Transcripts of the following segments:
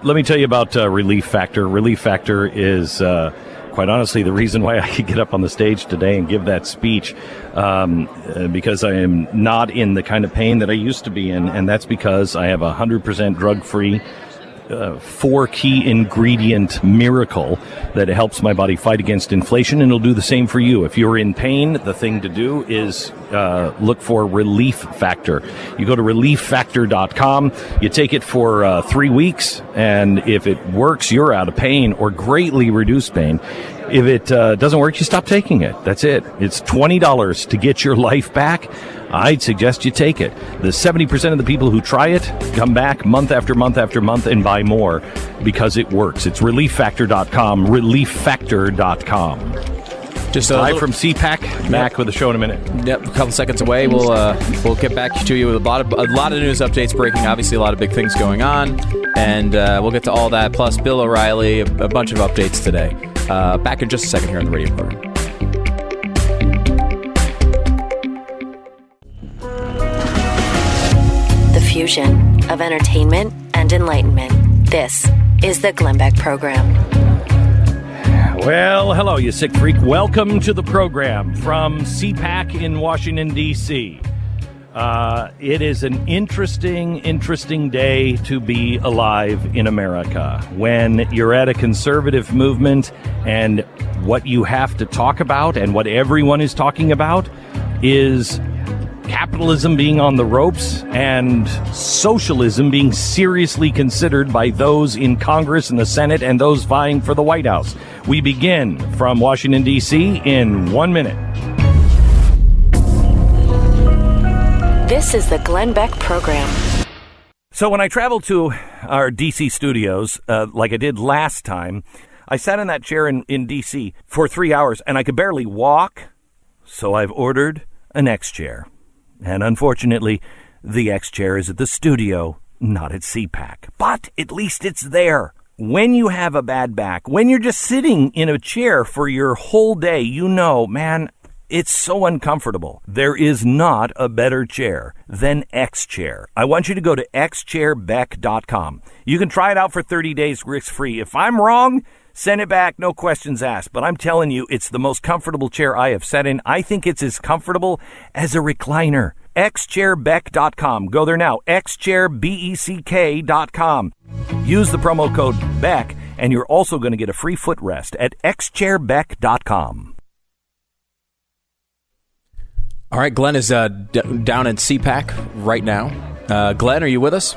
Let me tell you about Relief Factor. Relief Factor is, quite honestly, the reason why I could get up on the stage today and give that speech, because I am not in the kind of pain that I used to be in, and that's because I have a 100% drug-free, four key ingredient miracle that helps my body fight against inflation, and it'll do the same for you. If you're in pain, the thing to do is look for Relief Factor. You go to relieffactor.com, you take it for 3 weeks, and if it works, you're out of pain or greatly reduced pain. If it doesn't work, you stop taking it. That's it. It's $20 to get your life back. I'd suggest you take it. The 70% of the people who try it come back month after month after month and buy more because it works. It's relieffactor.com, relieffactor.com. Just live from CPAC. Yep. Mac with the show in a minute. Yep, a couple seconds away. We'll get back to you with a lot of news updates breaking. Obviously, a lot of big things going on, and we'll get to all that. Plus, Bill O'Reilly, a bunch of updates today. Back in just a second here on the radio program. The fusion of entertainment and enlightenment. This is the Glenn Beck Program. Well, hello, you sick freak. Welcome to the program from CPAC in Washington, D.C. It is an interesting day to be alive in America when you're at a conservative movement and what you have to talk about and what everyone is talking about is capitalism being on the ropes and socialism being seriously considered by those in Congress and the Senate and those vying for the White House. We begin from Washington, D.C. in 1 minute. This is the Glenn Beck Program. So when I traveled to our D.C. studios, like I did last time, I sat in that chair in D.C. for 3 hours, and I could barely walk, so I've ordered an X Chair. And unfortunately, the X Chair is at the studio, not at CPAC. But at least it's there. When you have a bad back, when you're just sitting in a chair for your whole day, you know, man, it's so uncomfortable. There is not a better chair than X Chair. I want you to go to xchairbeck.com. You can try it out for 30 days risk-free. If I'm wrong, send it back, no questions asked. But I'm telling you, it's the most comfortable chair I have sat in. I think it's as comfortable as a recliner. xchairbeck.com. Go there now. xchairbeck.com. Use the promo code BECK, and you're also going to get a free footrest at xchairbeck.com. All right, Glenn is down in CPAC right now. Glenn, are you with us?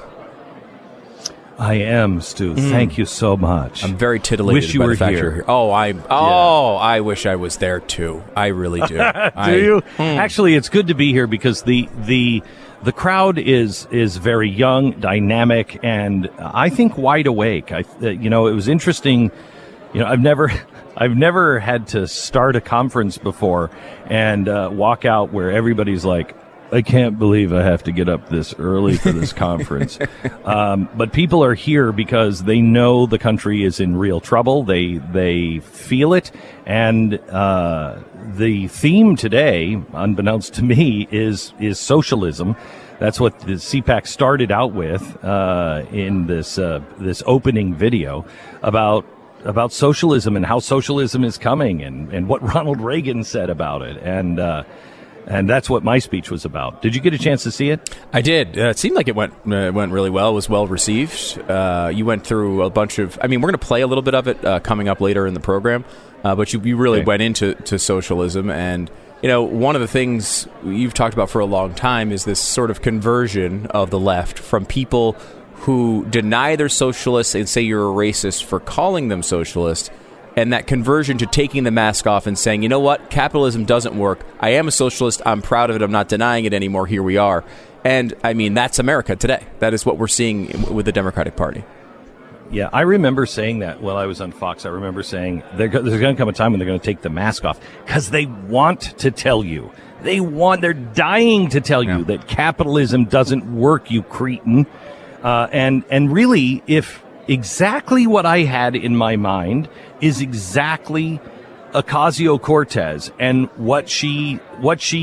I am, Stu. Thank you so much. I'm very titillated. Wish you were here. I wish I was there too. I really do. Do you? Actually, it's good to be here because the crowd is very young, dynamic, and I think wide awake. It was interesting. I've never had to start a conference before and walk out where everybody's like, I can't believe I have to get up this early for this conference. But people are here because they know the country is in real trouble. They feel it. And the theme today, unbeknownst to me, is socialism. That's what the CPAC started out with in this opening video about socialism and how socialism is coming and what Ronald Reagan said about it. And that's what my speech was about. Did you get a chance to see it? I did. It seemed like it went really well. It was well received. You went through a bunch of... I mean, we're going to play a little bit of it coming up later in the program. But you really went into socialism. And, one of the things you've talked about for a long time is this sort of conversion of the left from people who deny they're socialists and say you're a racist for calling them socialist, and that conversion to taking the mask off and saying, you know what, capitalism doesn't work. I am a socialist. I'm proud of it. I'm not denying it anymore. Here we are. And, I mean, that's America today. That is what we're seeing with the Democratic Party. Yeah, I remember saying that while I was on Fox. I remember saying there's going to come a time when they're going to take the mask off because they want to tell you. They're dying to tell you that capitalism doesn't work, you cretin. And really, if exactly what I had in my mind is exactly Ocasio-Cortez and what she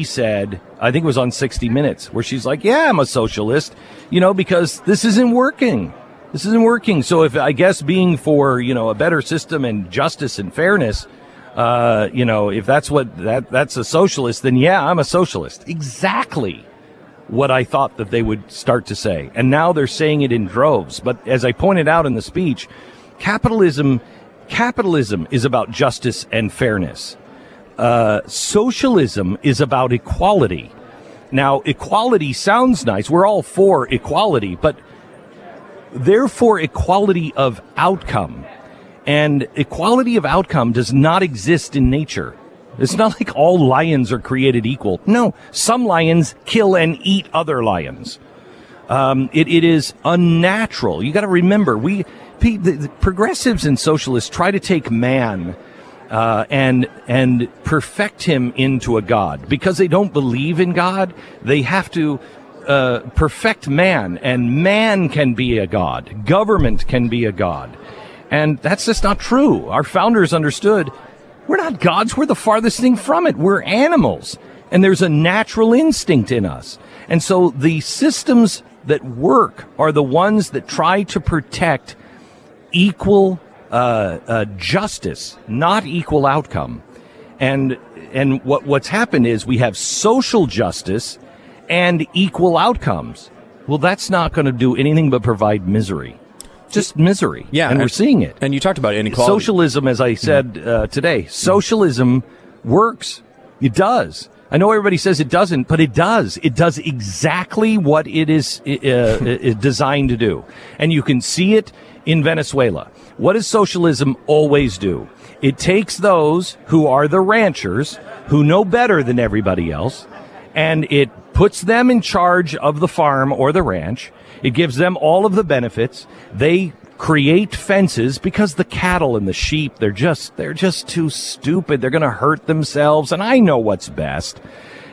said, I think it was on 60 Minutes, where she's like, yeah, I'm a socialist, because this isn't working. This isn't working. So if, I guess, being for, you know, a better system and justice and fairness, you know, if that's what that's a socialist, then yeah, I'm a socialist. Exactly what I thought that they would start to say. And now they're saying it in droves. But as I pointed out in the speech, capitalism is about justice and fairness. Socialism is about equality. Now, equality sounds nice. We're all for equality, but they're for equality of outcome. And equality of outcome does not exist in nature. It's not like all lions are created equal. No, some lions kill and eat other lions. It is unnatural. You got to remember, the progressives and socialists try to take man and perfect him into a god. Because they don't believe in God, they have to perfect man, and man can be a god. Government can be a god. And that's just not true. Our founders understood we're not gods. We're the farthest thing from it. We're animals. And there's a natural instinct in us. And so the systems that work are the ones that try to protect equal justice, not equal outcome. And what's happened is we have social justice and equal outcomes. Well, that's not going to do anything but provide misery. Just misery. Yeah. And we're seeing it. And you talked about inequality. Socialism, as I said today, socialism works. It does. I know everybody says it doesn't, but it does. It does exactly what it is designed to do. And you can see it in Venezuela. What does socialism always do? It takes those who are the ranchers, who know better than everybody else, and it puts them in charge of the farm or the ranch. It gives them all of the benefits. They create fences because the cattle and the sheep, they're just too stupid. They're going to hurt themselves. And I know what's best.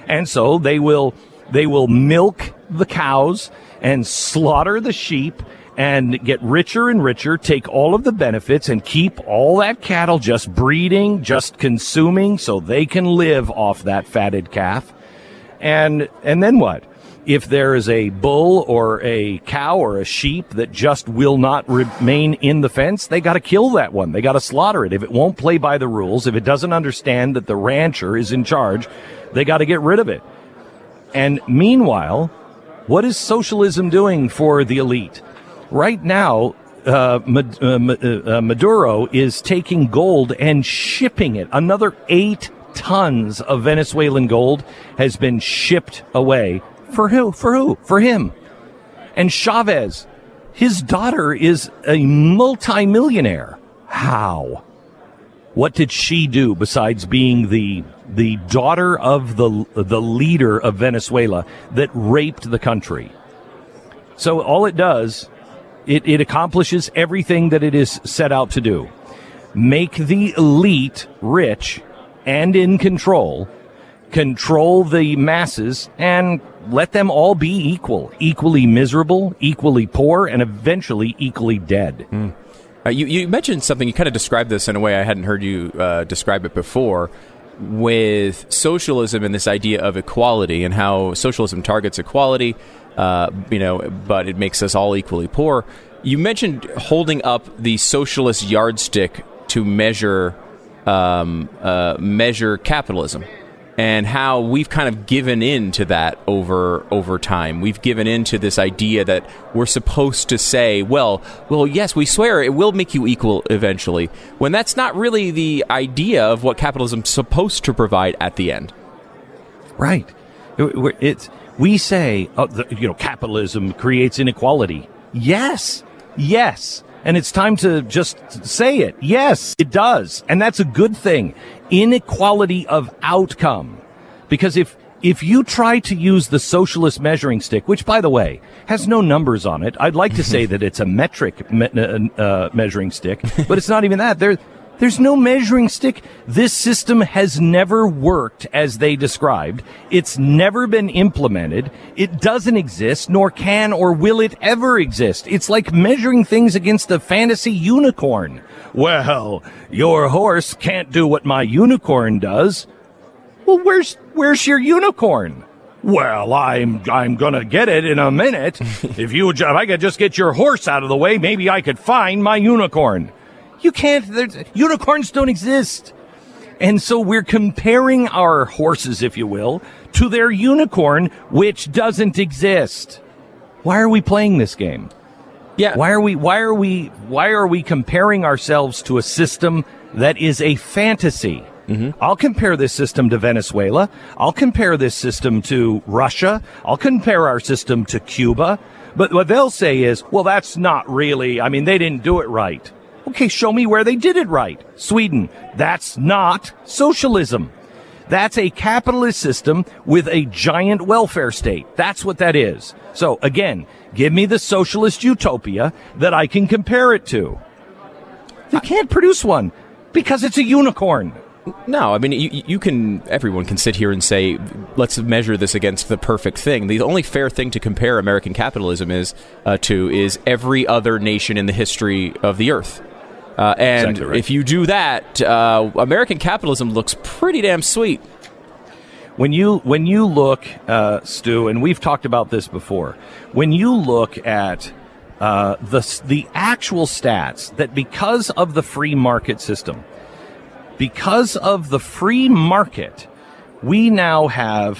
And so they will milk the cows and slaughter the sheep and get richer and richer, take all of the benefits and keep all that cattle just breeding, just consuming, so they can live off that fatted calf. And then what? If there is a bull or a cow or a sheep that just will not remain in the fence, they got to kill that one. They got to slaughter it. If it won't play by the rules, if it doesn't understand that the rancher is in charge, they got to get rid of it. And meanwhile, what is socialism doing for the elite? Right now, Maduro is taking gold and shipping it. Another 8 tons of Venezuelan gold has been shipped away. For who? For who? For him. And Chavez, his daughter is a multimillionaire. How? What did she do besides being the daughter of the leader of Venezuela that raped the country? So all it does, it accomplishes everything that it is set out to do. Make the elite rich and in control, control the masses, and let them all be equal, equally miserable, equally poor, and eventually equally dead. Mm. You mentioned something, you kind of described this in a way I hadn't heard you describe it before, with socialism and this idea of equality and how socialism targets equality, but it makes us all equally poor. You mentioned holding up the socialist yardstick to measure capitalism. And how we've kind of given in to that over time. We've given in to this idea that we're supposed to say, well, yes, we swear it will make you equal eventually, when that's not really the idea of what capitalism's supposed to provide at the end. Right. We say, capitalism creates inequality. Yes. Yes. And it's time to just say it. Yes, it does. And that's a good thing. Inequality of outcome. Because if you try to use the socialist measuring stick, which, by the way, has no numbers on it, I'd like to say that it's a metric measuring stick, but it's not even that. There's no measuring stick. This system has never worked as they described. It's never been implemented. It doesn't exist, nor can or will it ever exist. It's like measuring things against a fantasy unicorn. Well, your horse can't do what my unicorn does. Well, where's your unicorn? well, I'm going to get it in a minute. If I could just get your horse out of the way, maybe I could find my unicorn. You can't. Unicorns don't exist. And so we're comparing our horses, if you will, to their unicorn, which doesn't exist. Why are we playing this game? Yeah. Why are we comparing ourselves to a system that is a fantasy? Mm-hmm. I'll compare this system to Venezuela. I'll compare this system to Russia. I'll compare our system to Cuba. But what they'll say is, well, that's not really, I mean, they didn't do it right. Okay, show me where they did it right. Sweden. That's not socialism. That's a capitalist system with a giant welfare state. That's what that is. So again, give me the socialist utopia that I can compare it to. You can't produce one because it's a unicorn. No, I mean, you can. Everyone can sit here and say, let's measure this against the perfect thing. The only fair thing to compare American capitalism is every other nation in the history of the earth. And exactly right. If you do that, American capitalism looks pretty damn sweet. When you look, Stu, and we've talked about this before, when you look at the actual stats that because of the free market system, because of the free market, we now have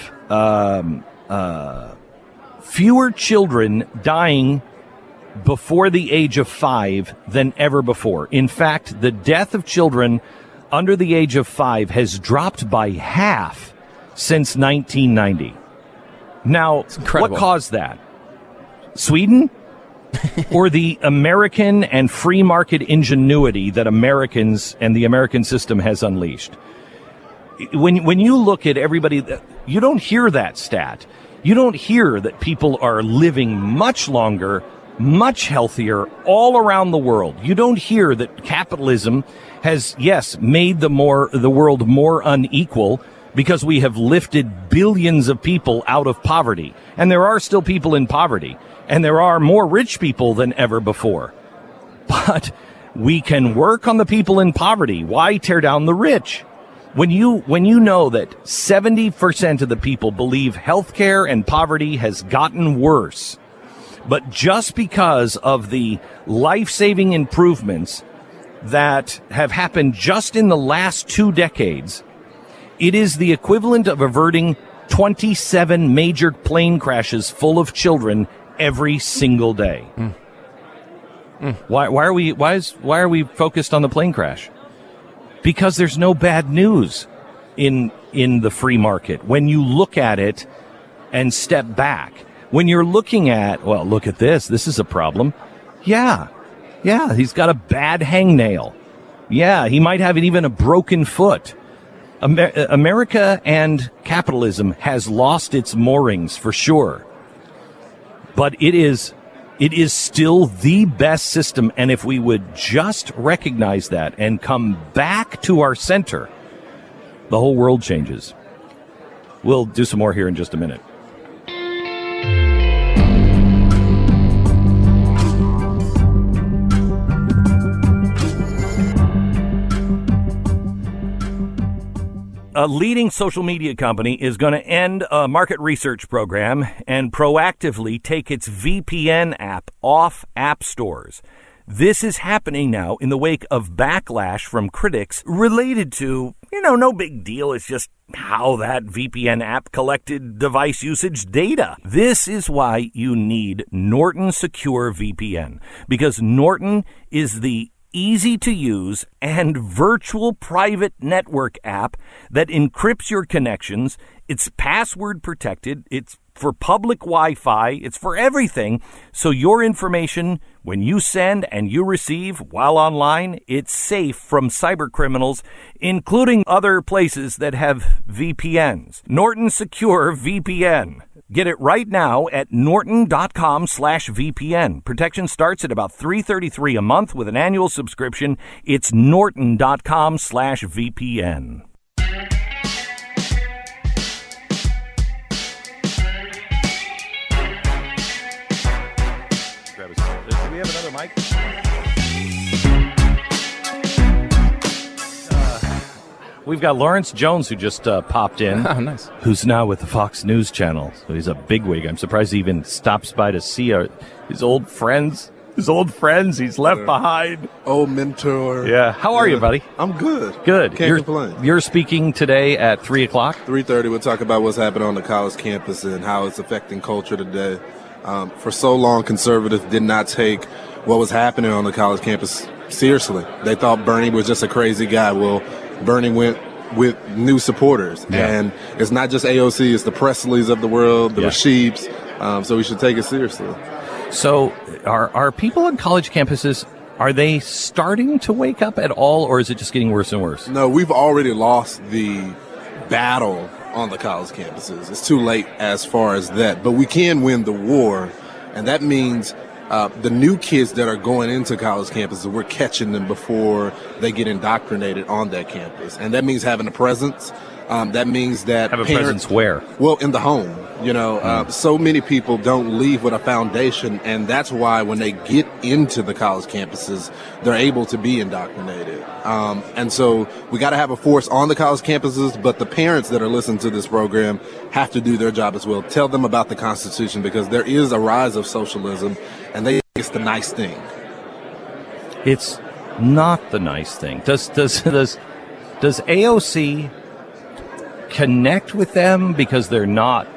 fewer children dying before the age of 5 than ever before. In fact, the death of children under the age of 5 has dropped by half since 1990. Now, what caused that? Sweden? Or the American and free market ingenuity that Americans and the American system has unleashed. When you look at everybody, you don't hear that stat. You don't hear that people are living much longer, much healthier all around the world. You don't hear that capitalism has, yes, made the world more unequal, because we have lifted billions of people out of poverty. And there are still people in poverty. And there are more rich people than ever before. But we can work on the people in poverty. Why tear down the rich? When you know that 70% of the people believe healthcare and poverty has gotten worse, but just because of the life-saving improvements that have happened just in the last 2 decades, it is the equivalent of averting 27 major plane crashes full of children every single day. Mm. Mm. Why are we focused on the plane crash? Because there's no bad news in the free market. When you look at it and step back, when you're looking at, well, look at this. This is a problem. Yeah. He's got a bad hangnail. Yeah. He might have even a broken foot. America and capitalism has lost its moorings for sure. But it is still the best system. And if we would just recognize that and come back to our center, the whole world changes. We'll do some more here in just a minute. A leading social media company is going to end a market research program and proactively take its VPN app off app stores. This is happening now in the wake of backlash from critics related to, no big deal. It's just how that VPN app collected device usage data. This is why you need Norton Secure VPN, because Norton is the easy-to-use and virtual private network app that encrypts your connections. It's password-protected. It's for public Wi-Fi. It's for everything. So your information, when you send and you receive while online, it's safe from cyber criminals, including other places that have VPNs. Norton Secure VPN. Get it right now at norton.com/VPN. Protection starts at about $333 a month with an annual subscription. It's norton.com/VPN. Do we have another mic? We've got Lawrence Jones, who just popped in. Oh, nice. Who's now with the Fox News Channel. So he's a bigwig. I'm surprised he even stops by to see his old friends. His old friends he's left behind. Old mentor. Yeah. How are you, buddy? I'm good. Good. Can't complain. You're speaking today at 3 o'clock? 3:30. We'll talk about what's happening on the college campus and how it's affecting culture today. For so long, conservatives did not take what was happening on the college campus seriously. They thought Bernie was just a crazy guy. Well, Bernie went with new supporters. Yeah. And it's not just AOC. It's the Presleys of the world, the Rasheeds. So we should take it seriously. So are people on college campuses, are they starting to wake up at all, or is it just getting worse and worse? No, we've already lost the battle on the college campuses. It's too late as far as that. But we can win the war, and that means the new kids that are going into college campuses, we're catching them before they get indoctrinated on that campus. And that means having a presence. That means that have a parents, presence where? Well, in the home. You know, so many people don't leave with a foundation, and that's why when they get into the college campuses, they're able to be indoctrinated. And so we got to have a force on the college campuses, but the parents that are listening to this program have to do their job as well. Tell them about the Constitution, because there is a rise of socialism, and they think it's the nice thing. It's not the nice thing. Does AOC connect with them because they're not?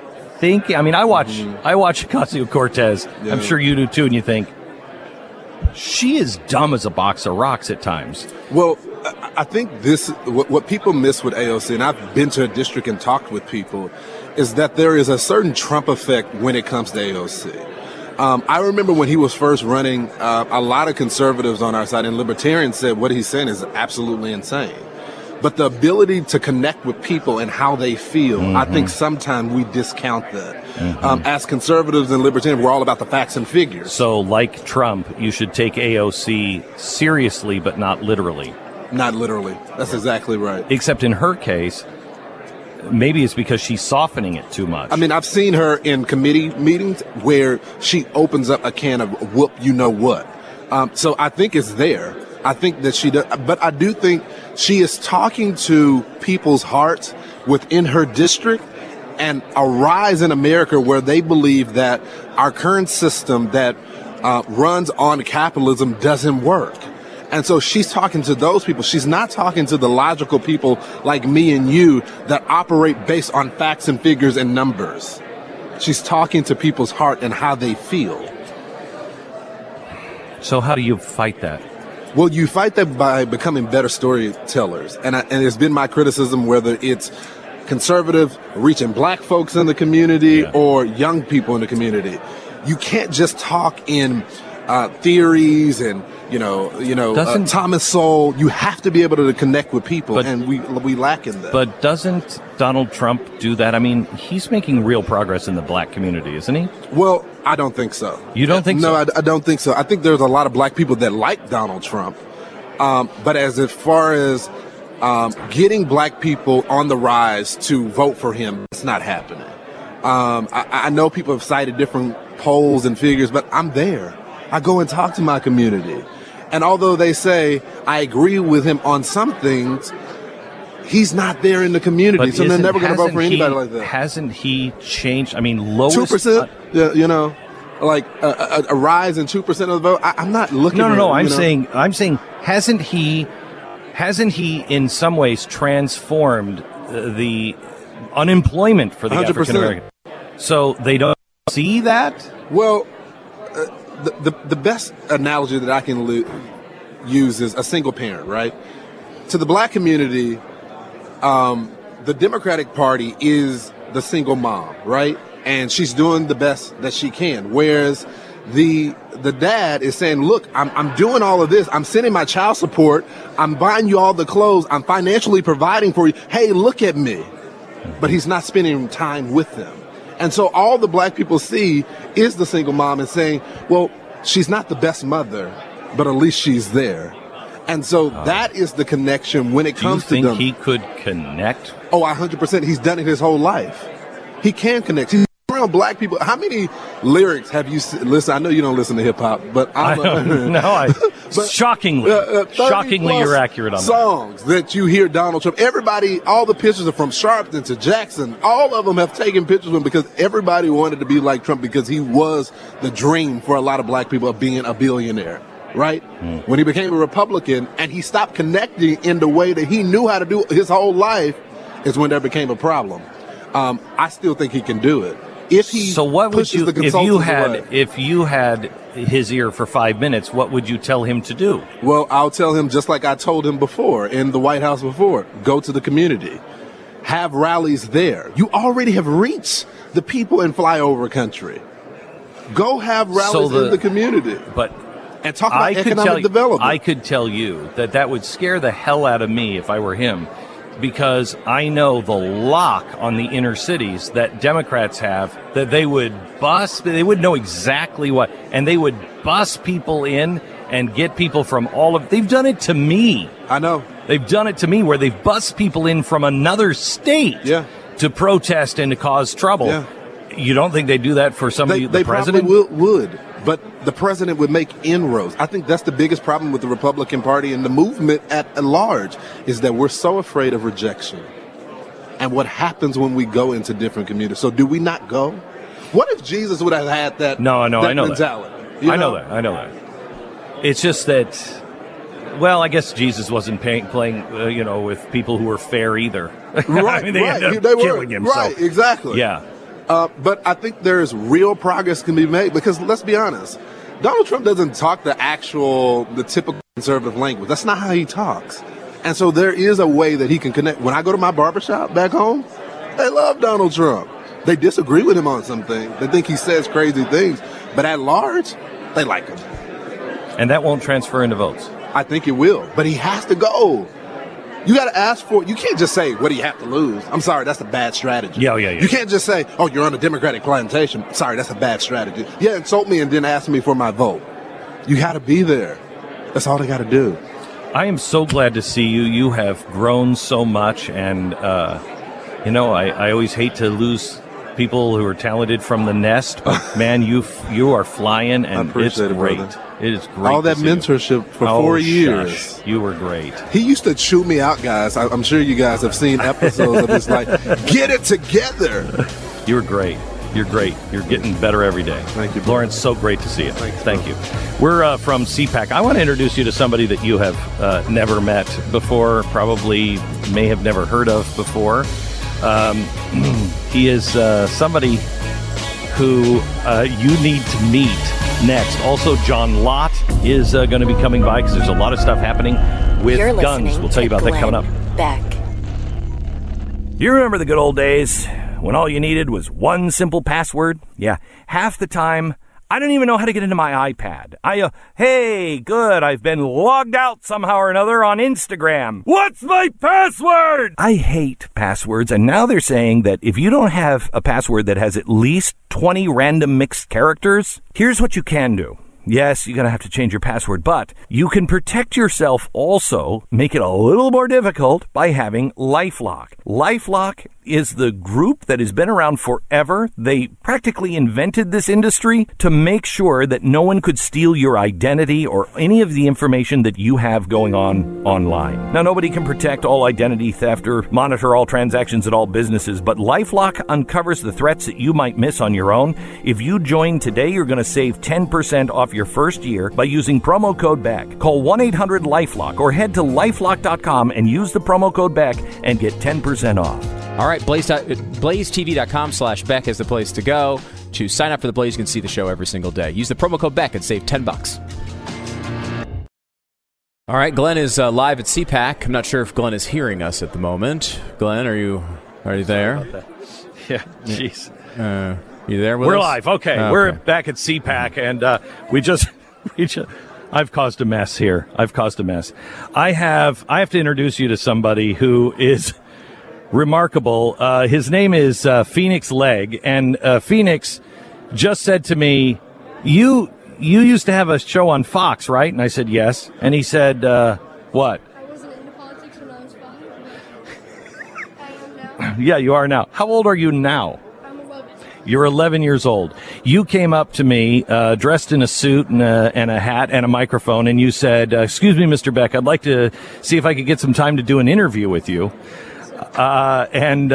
I mean, I watch Ocasio-Cortez. Yeah. I'm sure you do too, and you think she is dumb as a box of rocks at times. Well, I think what people miss with AOC, and I've been to a district and talked with people, is that there is a certain Trump effect when it comes to AOC. I remember when he was first running, a lot of conservatives on our side and libertarians said what he's saying is absolutely insane. But the ability to connect with people and how they feel, I think sometimes we discount that. As conservatives and libertarians, we're all about the facts and figures. So like Trump, you should take AOC seriously, but not literally. Not literally. That's exactly right. Except in her case, maybe it's because she's softening it too much. I mean, I've seen her in committee meetings where she opens up a can of whoop, you know what. So I think it's there. I think that she does, but I do think she is talking to people's hearts within her district, and a rise in America where they believe that our current system that runs on capitalism doesn't work. And so she's talking to those people. She's not talking to the logical people like me and you that operate based on facts and figures and numbers. She's talking to people's heart and how they feel. So how do you fight that? Well, you fight that by becoming better storytellers. And it's been my criticism, whether it's conservative, reaching black folks in the community or young people in the community. You can't just talk in theories and, you know, Thomas Sowell. You have to be able to connect with people, and we lack in that. But doesn't Donald Trump do that? I mean, he's making real progress in the black community, isn't he? Well, I don't think so. You don't think so? No, I don't think so. I think there's a lot of black people that like Donald Trump. But as far as getting black people on the rise to vote for him, it's not happening. I know people have cited different polls and figures, but I'm there. I go and talk to my community. And although they say I agree with him on some things, he's not there in the community, but so they're never going to vote for anybody like that. Hasn't he changed? I mean, lowest 2%, you know, like a rise in 2% of the vote. I'm not looking. No. I'm saying, hasn't he in some ways transformed the unemployment for the African American? So they don't see that. Well, the best analogy that I can use is a single parent, right? To the black community. The Democratic Party is the single mom, right? And she's doing the best that she can. Whereas the dad is saying, look, I'm doing all of this. I'm sending my child support. I'm buying you all the clothes. I'm financially providing for you. Hey, look at me. But he's not spending time with them. And so all the black people see is the single mom and saying, well, she's not the best mother, but at least she's there. And so that is the connection when it comes to them. Do you think he could connect? Oh, 100%. He's done it his whole life. He can connect. He's around black people. How many lyrics have you listened? I know you don't listen to hip hop, but I don't, no, I But, shockingly, you're accurate on songs that you hear Donald Trump. Everybody, all the pictures are from Sharpton to Jackson. All of them have taken pictures of him because everybody wanted to be like Trump because he was the dream for a lot of black people of being a billionaire. Right? Mm. When he became a Republican and he stopped connecting in the way that he knew how to do his whole life is when that became a problem. I still think he can do it. If he so what would you, if you had his ear for 5 minutes, what would you tell him to do? Well, I'll tell him just like I told him before in the White House before, go to the community, have rallies there. You already have reached the people in flyover country. Go have rallies in the community. But and talk about economic development. I could tell you that that would scare the hell out of me if I were him, because I know the lock on the inner cities that Democrats have, that they would bust, they would know exactly what, and they would bust people in and get people from all of, they've done it to me. I know. They've done it to me where they've bust people in from another state to protest and to cause trouble. Yeah. You don't think they do that for somebody, the president? They probably would. But the president would make inroads. I think that's the biggest problem with the Republican Party and the movement at large is that we're so afraid of rejection and what happens when we go into different communities. So do we not go? What if Jesus would have had that mentality? I know that. It's just that, well, I guess Jesus wasn't playing with people who were fair either. Right, I mean, they ended up killing him. Right, so. Exactly. Yeah. But I think there's real progress can be made because, let's be honest, Donald Trump doesn't talk the typical conservative language. That's not how he talks. And so there is a way that he can connect. When I go to my barbershop back home, they love Donald Trump. They disagree with him on some things. They think he says crazy things. But at large, they like him. And that won't transfer into votes. I think it will. But he has to go. You got to ask for it. You can't just say, what do you have to lose? I'm sorry, that's a bad strategy. Yeah. You can't just say, oh, you're on a Democratic plantation. Sorry, that's a bad strategy. Yeah, insult me and then ask me for my vote. You got to be there. That's all they got to do. I am so glad to see you. You have grown so much. And, I always hate to lose people who are talented from the nest. But, man, you are flying, and it's great. Brother. It is great. All that mentorship for 4 years. Gosh, you were great. He used to chew me out, guys. I'm sure you guys have seen episodes of this, like, get it together. You were great. You're great. You're getting better every day. Thank you, bro. Lawrence, so great to see you. Thank you. We're from CPAC. I want to introduce you to somebody that you have never met before, probably may have never heard of before. He is somebody who you need to meet. Next, also John Lott is going to be coming by because there's a lot of stuff happening with guns. We'll tell you about that coming up. Beck. You remember the good old days when all you needed was one simple password? Yeah, half the time I don't even know how to get into my iPad. I've been logged out somehow or another on Instagram. What's my password? I hate passwords, and now they're saying that if you don't have a password that has at least 20 random mixed characters, here's what you can do. Yes, you're going to have to change your password, but you can protect yourself also, make it a little more difficult by having LifeLock. LifeLock is the group that has been around forever. They practically invented this industry to make sure that no one could steal your identity or any of the information that you have going on online. Now, nobody can protect all identity theft or monitor all transactions at all businesses, but LifeLock uncovers the threats that you might miss on your own. If you join today, you're going to save 10% off your first year by using promo code BACK. Call 1-800-LIFELOCK or head to lifelock.com and use the promo code BACK and get 10% off. All right, blazetv.com/Beck is the place to go to sign up for The Blaze. You can see the show every single day. Use the promo code BECK and save $10. All right, Glenn is live at CPAC. I'm not sure if Glenn is hearing us at the moment. Glenn, are you there? Yeah, jeez. You there with us? We're live. Okay, we're back at CPAC, and we just I've caused a mess here. I have to introduce you to somebody who is remarkable. His name is Phoenix Legg, and Phoenix just said to me, you used to have a show on Fox, right? And I said, yes. And he said, what? I wasn't into politics when I was five. I am now. Yeah, you are now. How old are you now? I'm 11. You're 11 years old. You came up to me dressed in a suit and a hat and a microphone, and you said, excuse me, Mr. Beck, I'd like to see if I could get some time to do an interview with you. And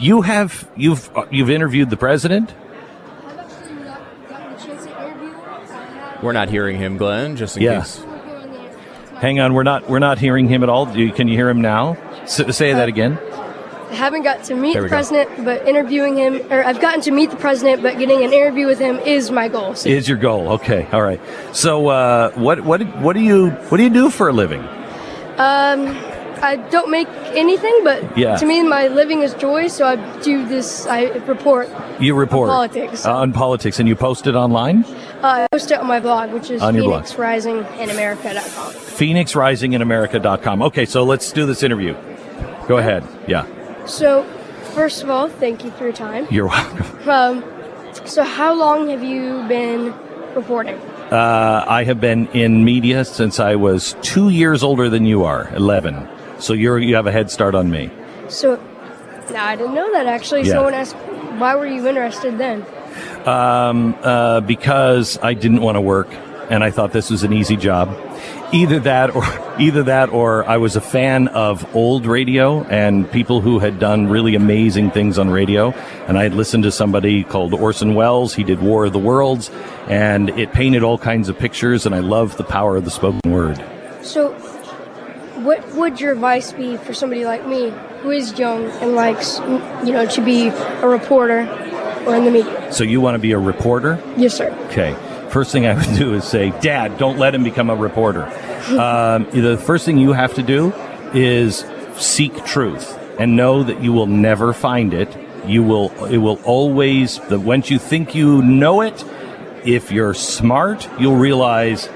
you've interviewed the president? We're not hearing him, Glenn, just in case. Hang on, we're not hearing him at all. Can you hear him now? Say that again. I haven't got to meet the president, but interviewing him, or I've gotten to meet the president, but getting an interview with him is my goal. So. Is your goal? Okay, all right. So, what do you do for a living? I don't make anything, but to me, my living is joy. So I do this. I report. You report on politics. On politics, and you post it online. I post it on my blog, which is PhoenixRisingInAmerica.com. PhoenixRisingInAmerica.com. Okay, so let's do this interview. Go ahead. Yeah. So, first of all, thank you for your time. You're welcome. So, how long have you been reporting? I have been in media since I was 2 years older than you are, 11. So you have a head start on me. So, I didn't know that, actually. Yeah. Someone asked, why were you interested then? Because I didn't want to work, and I thought this was an easy job. Either that, or I was a fan of old radio and people who had done really amazing things on radio. And I had listened to somebody called Orson Welles. He did War of the Worlds, and it painted all kinds of pictures. And I loved the power of the spoken word. So, what would your advice be for somebody like me who is young and likes, to be a reporter or in the media? So you want to be a reporter? Yes, sir. Okay. First thing I would do is say, Dad, don't let him become a reporter. The first thing you have to do is seek truth and know that you will never find it. Once you think you know it, if you're smart, you'll realize,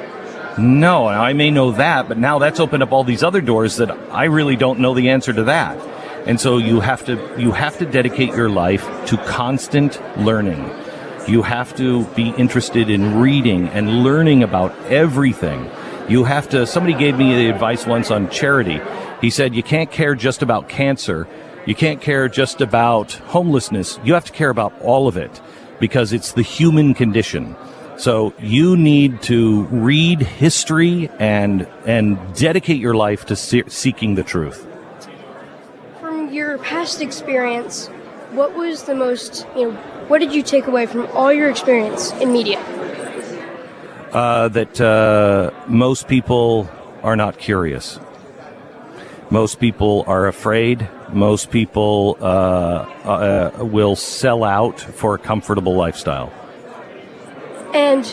no, I may know that, but now that's opened up all these other doors that I really don't know the answer to that. And so you have to dedicate your life to constant learning. You have to be interested in reading and learning about everything. Somebody gave me the advice once on charity. He said, you can't care just about cancer. You can't care just about homelessness. You have to care about all of it because it's the human condition. So you need to read history and dedicate your life to seeking the truth. From your past experience, what was the most, what did you take away from all your experience in media? That most people are not curious. Most people are afraid. Most people will sell out for a comfortable lifestyle. And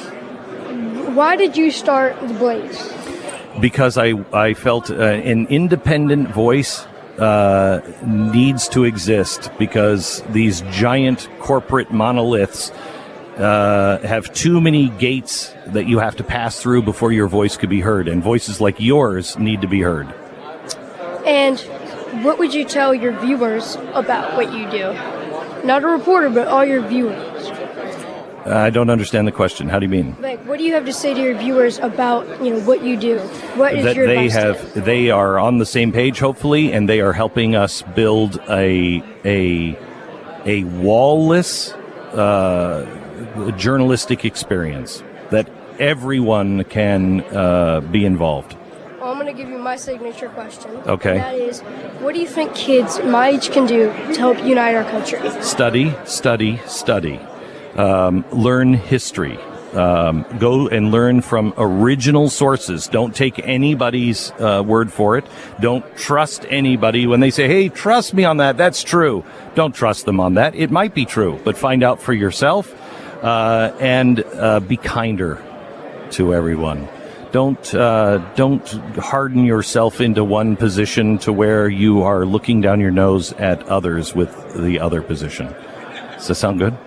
why did you start The Blaze? Because I felt an independent voice needs to exist because these giant corporate monoliths have too many gates that you have to pass through before your voice could be heard, and voices like yours need to be heard. And what would you tell your viewers about what you do? Not a reporter, but all your viewers. I don't understand the question. How do you mean? Like, what do you have to say to your viewers about, what you do? What is your advice? They are on the same page, hopefully, and they are helping us build a wall-less journalistic experience that everyone can be involved. Well, I'm going to give you my signature question. Okay. And that is, what do you think kids my age can do to help unite our country? Study, study, study. Learn history. Go and learn from original sources. Don't take anybody's word for it. Don't trust anybody when they say, hey, trust me on that. That's true. Don't trust them on that. It might be true, but find out for yourself and be kinder to everyone. Don't harden yourself into one position to where you are looking down your nose at others with the other position. Does that sound good?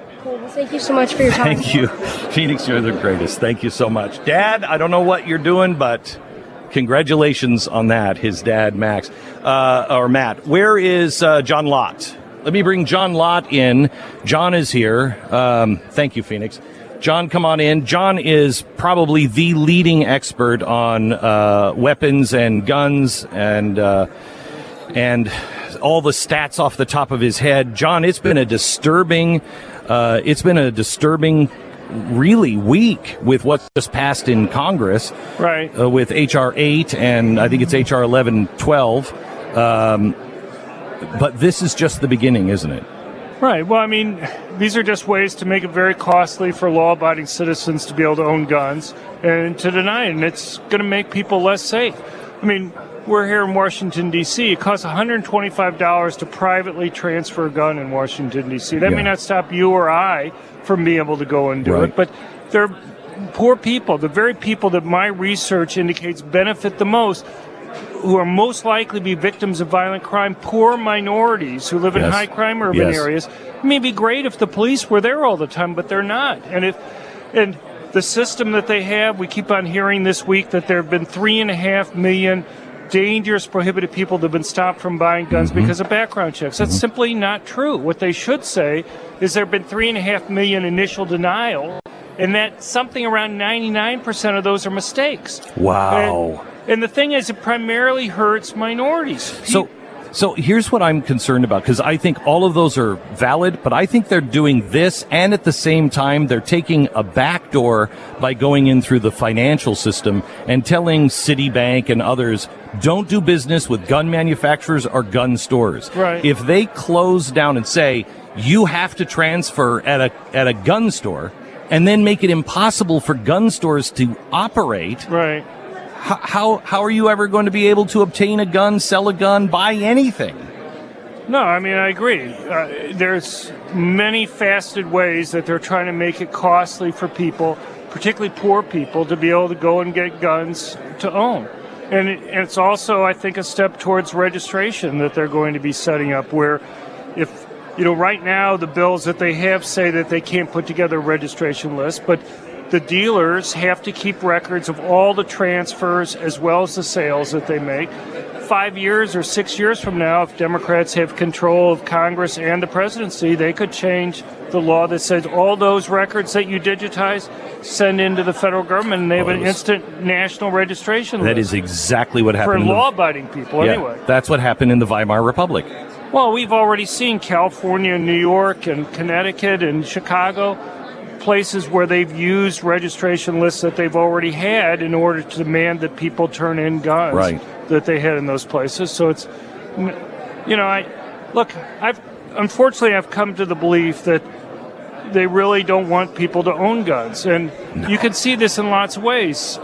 Thank you so much for your time. Thank you. Phoenix, you're the greatest. Thank you so much. Dad, I don't know what you're doing, but congratulations on that, his dad, Max, or Matt. Where is John Lott? Let me bring John Lott in. John is here. Thank you, Phoenix. John, come on in. John is probably the leading expert on weapons and guns and all the stats off the top of his head. John, it's been a disturbing It's been a disturbing, really week with what just passed in Congress, right? With H.R. 8 and I think it's H.R. 1112. But this is just the beginning, isn't it? Right. Well, I mean, these are just ways to make it very costly for law-abiding citizens to be able to own guns and to deny it. And it's going to make people less safe. I mean, we're here in Washington, D.C. It costs $125 to privately transfer a gun in Washington, D.C. That may not stop you or I from being able to go and do it. But they're poor people, the very people that my research indicates benefit the most, who are most likely to be victims of violent crime, poor minorities who live in high crime urban areas. It may be great if the police were there all the time, but they're not. And the system that they have, we keep on hearing this week that there have been 3.5 million dangerous, prohibited people that have been stopped from buying guns because of background checks. That's simply not true. What they should say is there have been 3.5 million initial denial, and that something around 99% of those are mistakes. Wow. And the thing is, it primarily hurts minorities. So here's what I'm concerned about, because I think all of those are valid, but I think they're doing this, and at the same time, they're taking a backdoor by going in through the financial system and telling Citibank and others, don't do business with gun manufacturers or gun stores. Right. If they close down and say, you have to transfer at a gun store, and then make it impossible for gun stores to operate... Right. How are you ever going to be able to obtain a gun, sell a gun, buy anything? No, I mean, I agree. There's many faceted ways that they're trying to make it costly for people, particularly poor people, to be able to go and get guns to own. And it's also, I think, a step towards registration that they're going to be setting up where if... You know, right now the bills that they have say that they can't put together a registration list, but... The dealers have to keep records of all the transfers as well as the sales that they make. 5 years or 6 years from now, if Democrats have control of Congress and the presidency, they could change the law that says all those records that you digitize send into the federal government, and they have an instant national registration list. That is exactly what happened. For law-abiding people, anyway. That's what happened in the Weimar Republic. Well, we've already seen California, New York, and Connecticut, and Chicago... places where they've used registration lists that they've already had in order to demand that people turn in guns that they had in those places. So it's, you know, I've come to the belief that they really don't want people to own guns. And you can see this in lots of ways.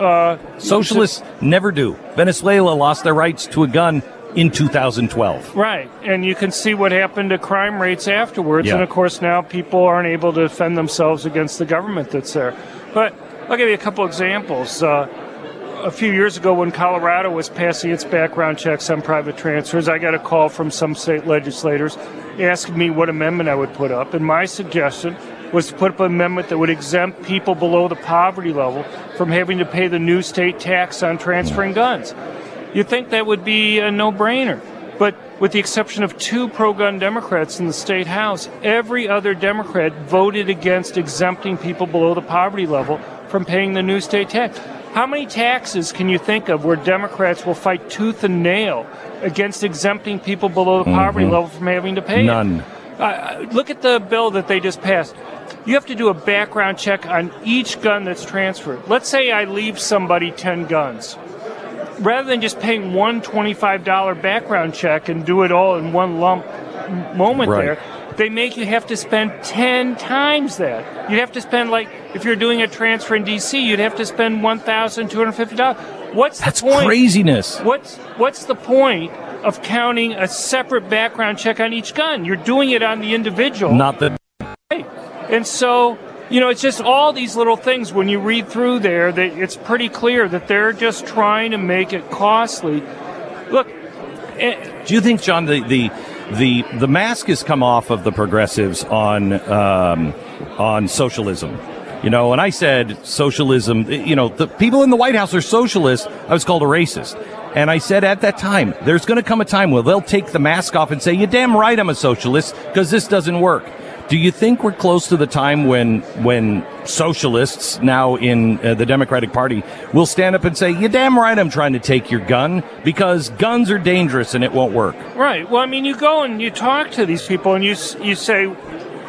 Socialists never do. Venezuela lost their rights to a gun in 2012. Right. And you can see what happened to crime rates afterwards. Yeah. And, of course, now people aren't able to defend themselves against the government that's there. But I'll give you a couple examples. A few years ago when Colorado was passing its background checks on private transfers, I got a call from some state legislators asking me what amendment I would put up. And my suggestion was to put up an amendment that would exempt people below the poverty level from having to pay the new state tax on transferring guns. You'd think that would be a no-brainer. But with the exception of 2 pro-gun Democrats in the state House, every other Democrat voted against exempting people below the poverty level from paying the new state tax. How many taxes can you think of where Democrats will fight tooth and nail against exempting people below the poverty level from having to pay? None. Look at the bill that they just passed. You have to do a background check on each gun that's transferred. Let's say I leave somebody 10 guns. Rather than just paying one $25 background check and do it all in one lump moment there, they make you have to spend 10 times that. You'd have to spend, like, if you're doing a transfer in D.C., you'd have to spend $1,250. That's the point? That's craziness. What's the point of counting a separate background check on each gun? You're doing it on the individual. Not the... Right. And so... You know, it's just all these little things when you read through there that it's pretty clear that they're just trying to make it costly. Look, do you think, John, the mask has come off of the progressives on socialism? You know, when I said socialism, you know, the people in the White House are socialists, I was called a racist. And I said at that time, there's going to come a time where they'll take the mask off and say, you're damn right I'm a socialist because this doesn't work. Do you think we're close to the time when socialists now in the Democratic Party will stand up and say, you're damn right I'm trying to take your gun because guns are dangerous and it won't work? Right. Well, I mean, you go and you talk to these people and you say,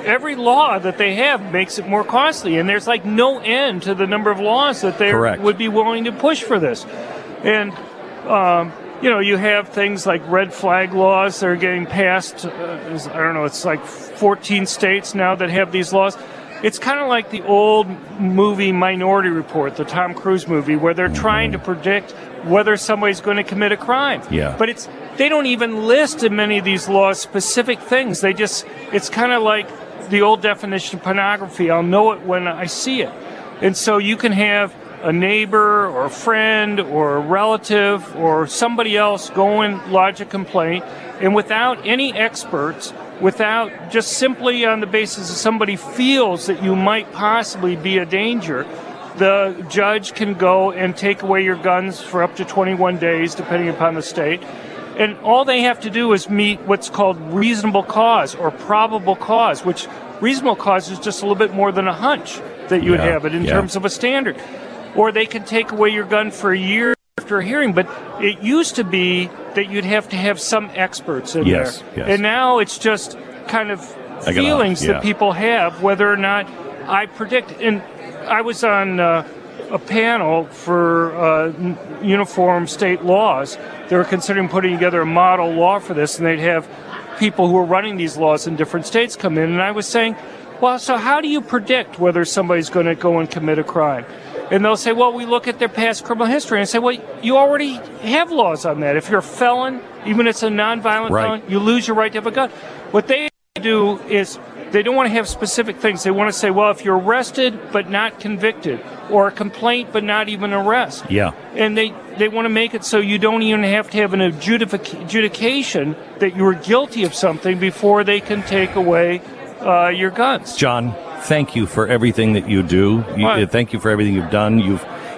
every law that they have makes it more costly, and there's like no end to the number of laws that they would be willing to push for this. And you know, you have things like red flag laws that are getting passed. I don't know, it's like 14 states now that have these laws. It's kind of like the old movie Minority Report, the Tom Cruise movie, where they're trying to predict whether somebody's going to commit a crime. Yeah. But it's, they don't even list in many of these laws specific things. They just, it's kind of like the old definition of pornography. I'll know it when I see it. And so you can have a neighbor or a friend or a relative or somebody else go and lodge a complaint, and without any experts, without, just simply on the basis that somebody feels that you might possibly be a danger, the judge can go and take away your guns for up to 21 days, depending upon the state. And all they have to do is meet what's called reasonable cause or probable cause, which reasonable cause is just a little bit more than a hunch that you would have it in terms of a standard. Or they can take away your gun for a year after a hearing, but it used to be that you'd have to have some experts in there. And now it's just kind of feelings that people have, whether or not I predict. And I was on a panel for uniform state laws. They were considering putting together a model law for this, and they'd have people who are running these laws in different states come in. And I was saying, well, so how do you predict whether somebody's going to go and commit a crime? And they'll say, well, we look at their past criminal history. And I say, well, you already have laws on that. If you're a felon, even if it's a nonviolent felon, you lose your right to have a gun. What they do is they don't want to have specific things. They want to say, well, if you're arrested but not convicted, or a complaint but not even arrest. Yeah. And they want to make it so you don't even have to have an adjudication that you were guilty of something before they can take away your guns. John, thank you for everything that you do. Thank you for everything you've done.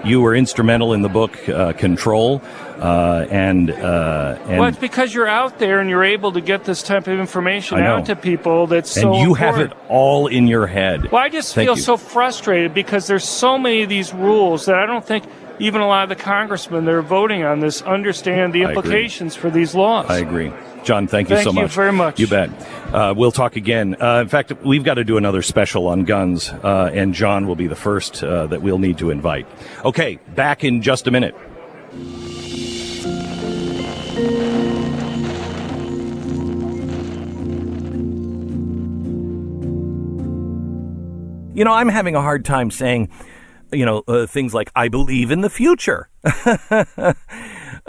You were instrumental in the book Control, and well, it's because you're out there and you're able to get this type of information out to people. That's so important. And you have it all in your head. Well, I just feel so frustrated because there's so many of these rules that I don't think even a lot of the congressmen that are voting on this understand the implications for these laws. I agree. John, thank you so much. Thank you very much. You bet. We'll talk again. In fact, we've got to do another special on guns, and John will be the first that we'll need to invite. Okay, back in just a minute. You know, I'm having a hard time saying, you know, things like, I believe in the future.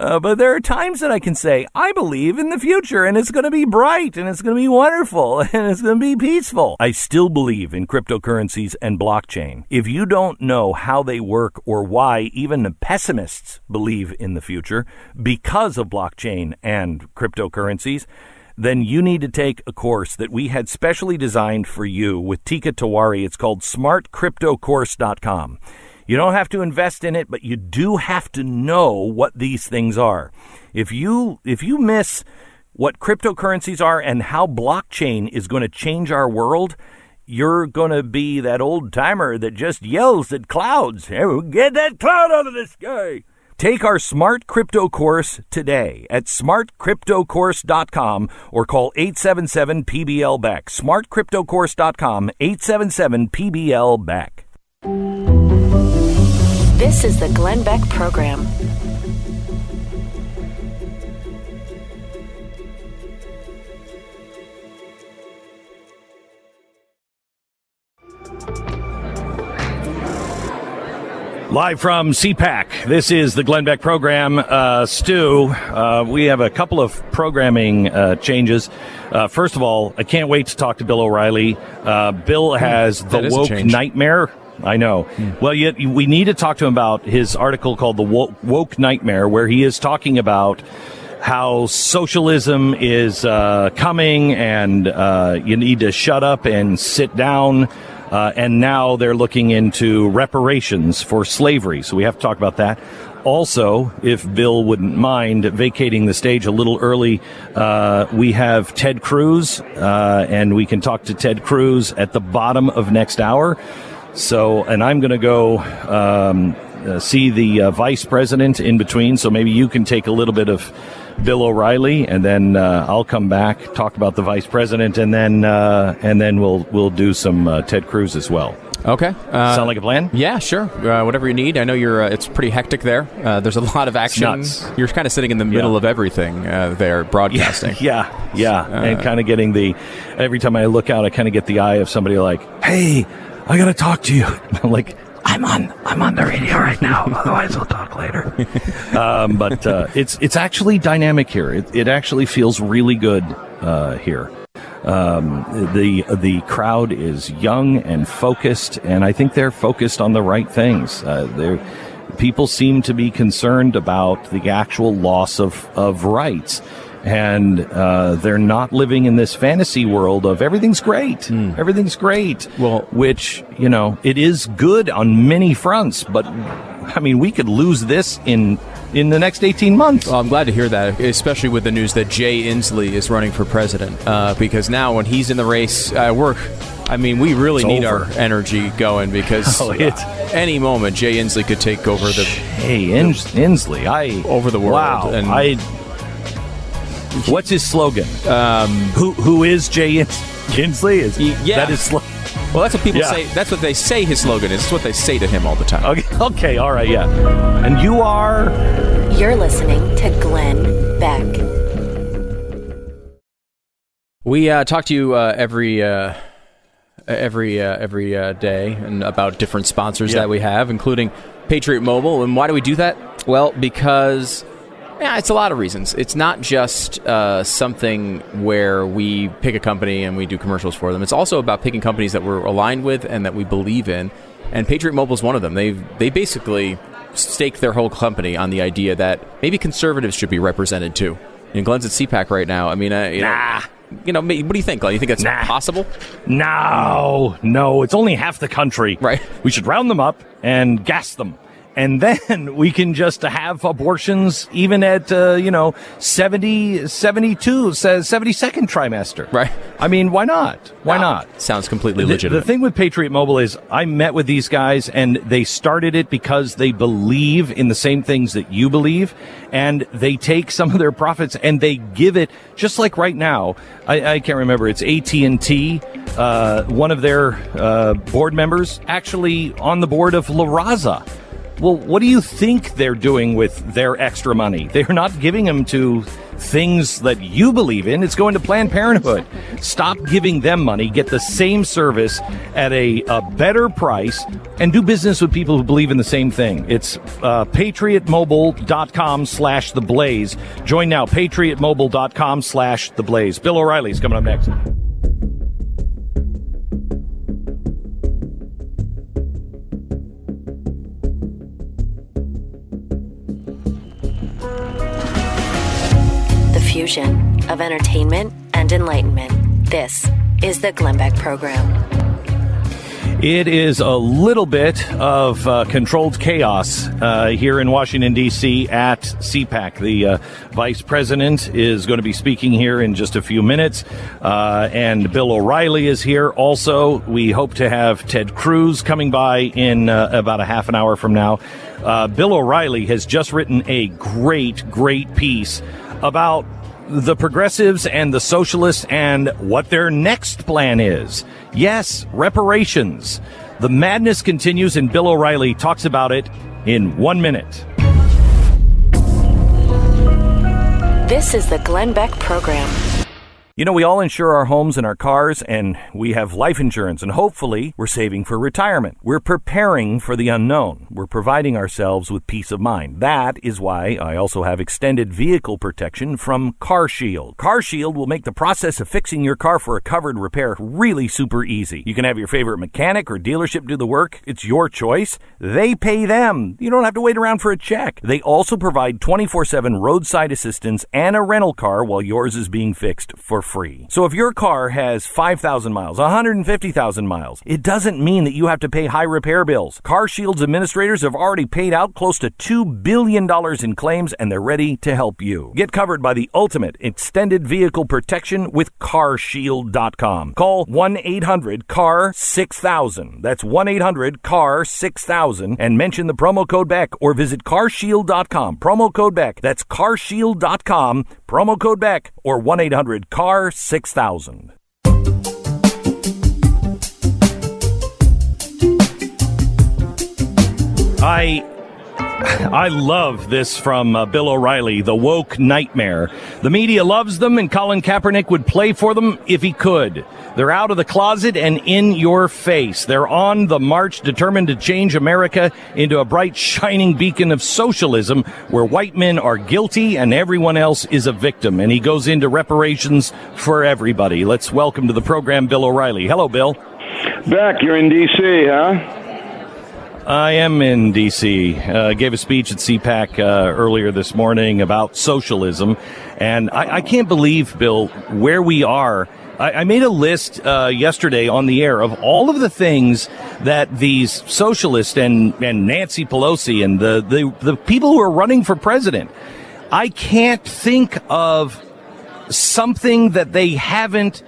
But there are times that I can say, I believe in the future, and it's going to be bright, and it's going to be wonderful, and it's going to be peaceful. I still believe in cryptocurrencies and blockchain. If you don't know how they work or why even the pessimists believe in the future because of blockchain and cryptocurrencies, then you need to take a course that we had specially designed for you with Tika Tiwari. It's called smartcryptocourse.com. You don't have to invest in it, but you do have to know what these things are. If you miss what cryptocurrencies are and how blockchain is going to change our world, you're going to be that old timer that just yells at clouds. Hey, we'll get that cloud out of the sky. Take our Smart Crypto course today at smartcryptocourse.com or call 877-PBL-BECK. Smartcryptocourse.com, 877-PBL-BECK. This is the Glenn Beck Program. Live from CPAC, this is the Glenn Beck Program. Stu, we have a couple of programming changes. First of all, I can't wait to talk to Bill O'Reilly. Bill has the woke nightmare. I know. Well, yet we need to talk to him about his article called The Woke Nightmare, where he is talking about how socialism is coming and you need to shut up and sit down. And now they're looking into reparations for slavery. So we have to talk about that. Also, if Bill wouldn't mind vacating the stage a little early, we have Ted Cruz, and we can talk to Ted Cruz at the bottom of next hour. So, and I'm going to go see the vice president in between, so maybe you can take a little bit of Bill O'Reilly, and then I'll come back, talk about the vice president, and then we'll do some Ted Cruz as well. Okay. Sound like a plan? Yeah, sure. Whatever you need. I know you're. It's pretty hectic there. There's a lot of action. You're kind of sitting in the middle of everything there, broadcasting. Yeah. And kind of getting the. Every time I look out, I kind of get the eye of somebody like, "Hey, I gotta talk to you." I'm like, I'm on the radio right now. Otherwise, we'll talk later. But it's actually dynamic here. It actually feels really good here. The crowd is young and focused, and I think they're focused on the right things. People seem to be concerned about the actual loss of rights, and they're not living in this fantasy world of everything's great. Everything's great. Well, which, you know, it is good on many fronts, but I mean, we could lose this in the next 18 months. Well, I'm glad to hear that, especially with the news that Jay Inslee is running for president, because now when he's in the race at work, I mean, we really need our energy going, because any moment Jay Inslee could take over the... Inslee, over the world. Wow, and what's his slogan? Who is Jay Inslee? That is slogan. Well, that's what people say. That's what they say his slogan is. It's what they say to him all the time. Okay. All right. Yeah. And you are... You're listening to Glenn Beck. We talk to you every day and about different sponsors that we have, including Patriot Mobile. And why do we do that? Well, because... Yeah, it's a lot of reasons. It's not just something where we pick a company and we do commercials for them. It's also about picking companies that we're aligned with and that we believe in. And Patriot Mobile is one of them. They basically stake their whole company on the idea that maybe conservatives should be represented too. And Glenn's at CPAC right now. I mean, what do you think, Glenn? You think that's possible? No. It's only half the country. Right. We should round them up and gas them. And then we can just have abortions even at, 72nd trimester. Right. I mean, why not? Why not? Sounds completely legitimate. The thing with Patriot Mobile is I met with these guys, and they started it because they believe in the same things that you believe. And they take some of their profits and they give it, just like right now. I can't remember. It's AT&T. One of their board members actually on the board of La Raza. Well, what do you think they're doing with their extra money? They're not giving them to things that you believe in. It's going to Planned Parenthood. Stop giving them money. Get the same service at a better price and do business with people who believe in the same thing. It's patriotmobile.com/theblaze. Join now, patriotmobile.com/theblaze. Bill O'Reilly's coming up next. Of entertainment and enlightenment. This is the Glenn Beck Program. It is a little bit of controlled chaos here in Washington, D.C. at CPAC. The vice president is going to be speaking here in just a few minutes, and Bill O'Reilly is here also. We hope to have Ted Cruz coming by in about a half an hour from now. Bill O'Reilly has just written a great piece about the progressives and the socialists and what their next plan is. Yes, reparations. The madness continues, and Bill O'Reilly talks about it in 1 minute. This is the Glenn Beck Program. You know, we all insure our homes and our cars, and we have life insurance, and hopefully we're saving for retirement. We're preparing for the unknown. We're providing ourselves with peace of mind. That is why I also have extended vehicle protection from CarShield. CarShield will make the process of fixing your car for a covered repair really super easy. You can have your favorite mechanic or dealership do the work. It's your choice. They pay them. You don't have to wait around for a check. They also provide 24/7 roadside assistance and a rental car while yours is being fixed for free. free. So if your car has 5,000 miles, 150,000 miles, it doesn't mean that you have to pay high repair bills. CarShield's administrators have already paid out close to $2 billion in claims, and they're ready to help you. Get covered by the ultimate extended vehicle protection with CarShield.com. Call 1-800-CAR-6000. That's 1-800-CAR-6000 and mention the promo code Beck or visit CarShield.com. Promo code Beck. That's CarShield.com. Promo code Beck or 1-800-CAR-6000. I love this from Bill O'Reilly, the woke nightmare. The media loves them, and Colin Kaepernick would play for them if he could. They're out of the closet and in your face. They're on the march, determined to change America into a bright, shining beacon of socialism where white men are guilty and everyone else is a victim. And he goes into reparations for everybody. Let's welcome to the program Bill O'Reilly. Hello, Bill. Beck, you're in D.C., huh? I am in D.C. I gave a speech at CPAC earlier this morning about socialism, and I can't believe, Bill, where we are. I made a list yesterday on the air of all of the things that these socialists and Nancy Pelosi and the people who are running for president, I can't think of something that they haven't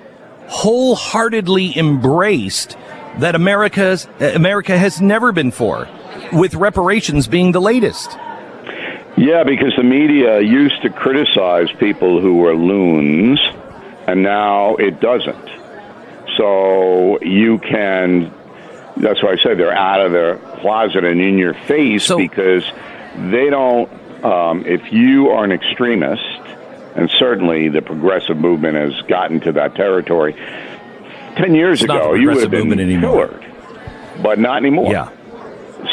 wholeheartedly embraced that America has never been for, with reparations being the latest. Yeah, because the media used to criticize people who were loons, and now it doesn't. So you can, that's why I said they're out of their closet and in your face, so, because they don't, if you are an extremist, and certainly the progressive movement has gotten to that territory, 10 years ago, you would have been killed, but not anymore. Yeah.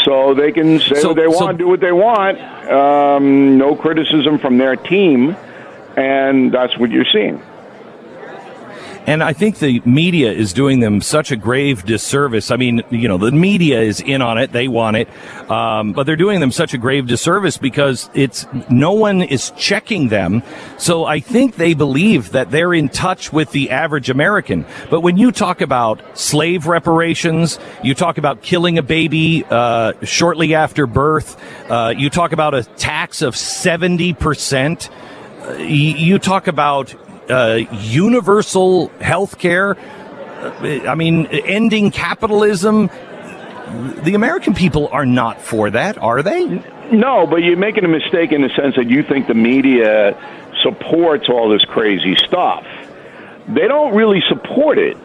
So they can say what they want, do what they want. No criticism from their team, and that's what you're seeing. And I think the media is doing them such a grave disservice. I mean, you know, the media is in on it. They want it. But they're doing them such a grave disservice because it's no one is checking them. So I think they believe that they're in touch with the average American. But when you talk about slave reparations, you talk about killing a baby shortly after birth, you talk about a tax of 70%, you talk about universal health care, I mean, ending capitalism. The American people are not for that, are they? No, but you're making a mistake in the sense that you think the media supports all this crazy stuff. They don't really support it.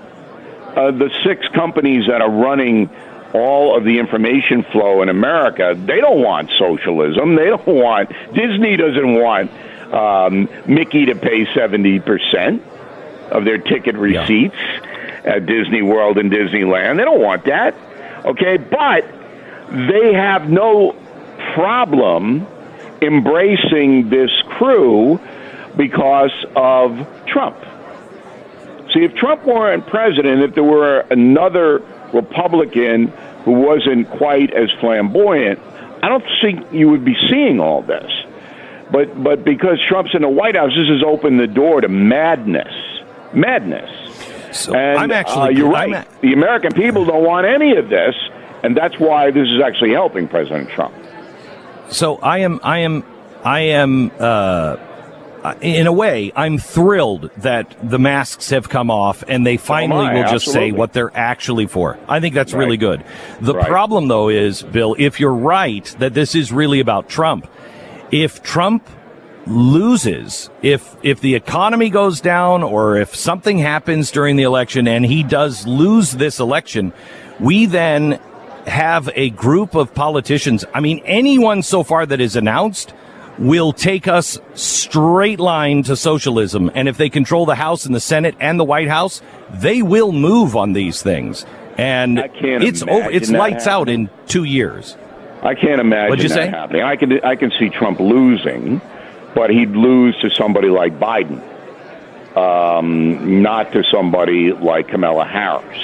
The six companies that are running all of the information flow in America, they don't want socialism. They don't want, Disney doesn't want Mickey to pay 70% of their ticket receipts at Disney World and Disneyland. They don't want that, okay? But they have no problem embracing this crew because of Trump. See, if Trump weren't president, if there were another Republican who wasn't quite as flamboyant, I don't think you would be seeing all this. But because Trump's in the White House, this has opened the door to madness. Madness. So and I'm actually, you're right. The American people don't want any of this, and that's why this is actually helping President Trump. So I am. In a way, I'm thrilled that the masks have come off and they finally will just say what they're actually for. I think that's really good. The problem, though, is, Bill, if you're right that this is really about Trump, if Trump loses, if the economy goes down or if something happens during the election and he does lose this election, we then have a group of politicians. I mean, anyone so far that is announced will take us straight line to socialism. And if they control the House and the Senate and the White House, they will move on these things. And it's over. It's lights out in 2 years. I can't imagine that happening. I can see Trump losing, but he'd lose to somebody like Biden, not to somebody like Kamala Harris.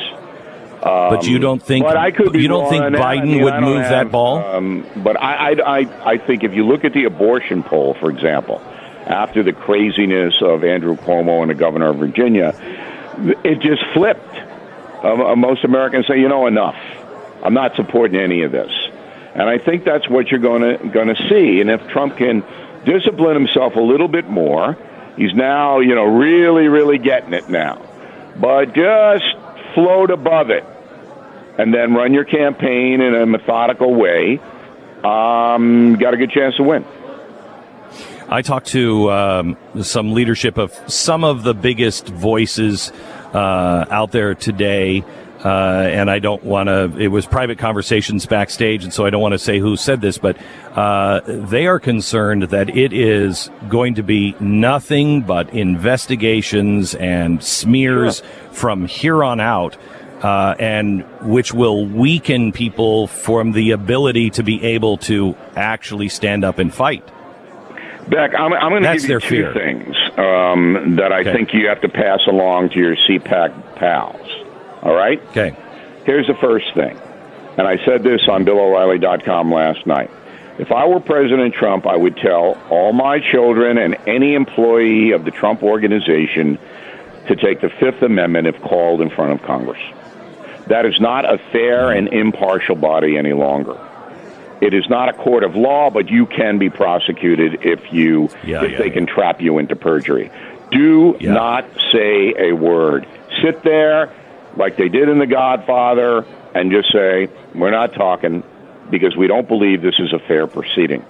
But you don't think Biden would move that ball? But I think if you look at the abortion poll, for example, after the craziness of Andrew Cuomo and the governor of Virginia, it just flipped. Most Americans say, you know, enough. I'm not supporting any of this. And I think that's what you're going to see. And if Trump can discipline himself a little bit more, he's now, you know, really, really getting it now. But just float above it and then run your campaign in a methodical way. Got a good chance to win. I talked to some leadership of some of the biggest voices out there today, and I don't want to, it was private conversations backstage, and so I don't want to say who said this, but they are concerned that it is going to be nothing but investigations and smears from here on out, and which will weaken people from the ability to be able to actually stand up and fight. Beck, I'm going to give you two things that I think you have to pass along to your CPAC pals, all right? Okay. Here's the first thing, and I said this on BillO'Reilly.com last night. If I were President Trump, I would tell all my children and any employee of the Trump Organization to take the Fifth Amendment if called in front of Congress. That is not a fair and impartial body any longer. It is not a court of law, but you can be prosecuted if they can trap you into perjury. Do not say a word. Sit there like they did in The Godfather and just say, we're not talking because we don't believe this is a fair proceeding.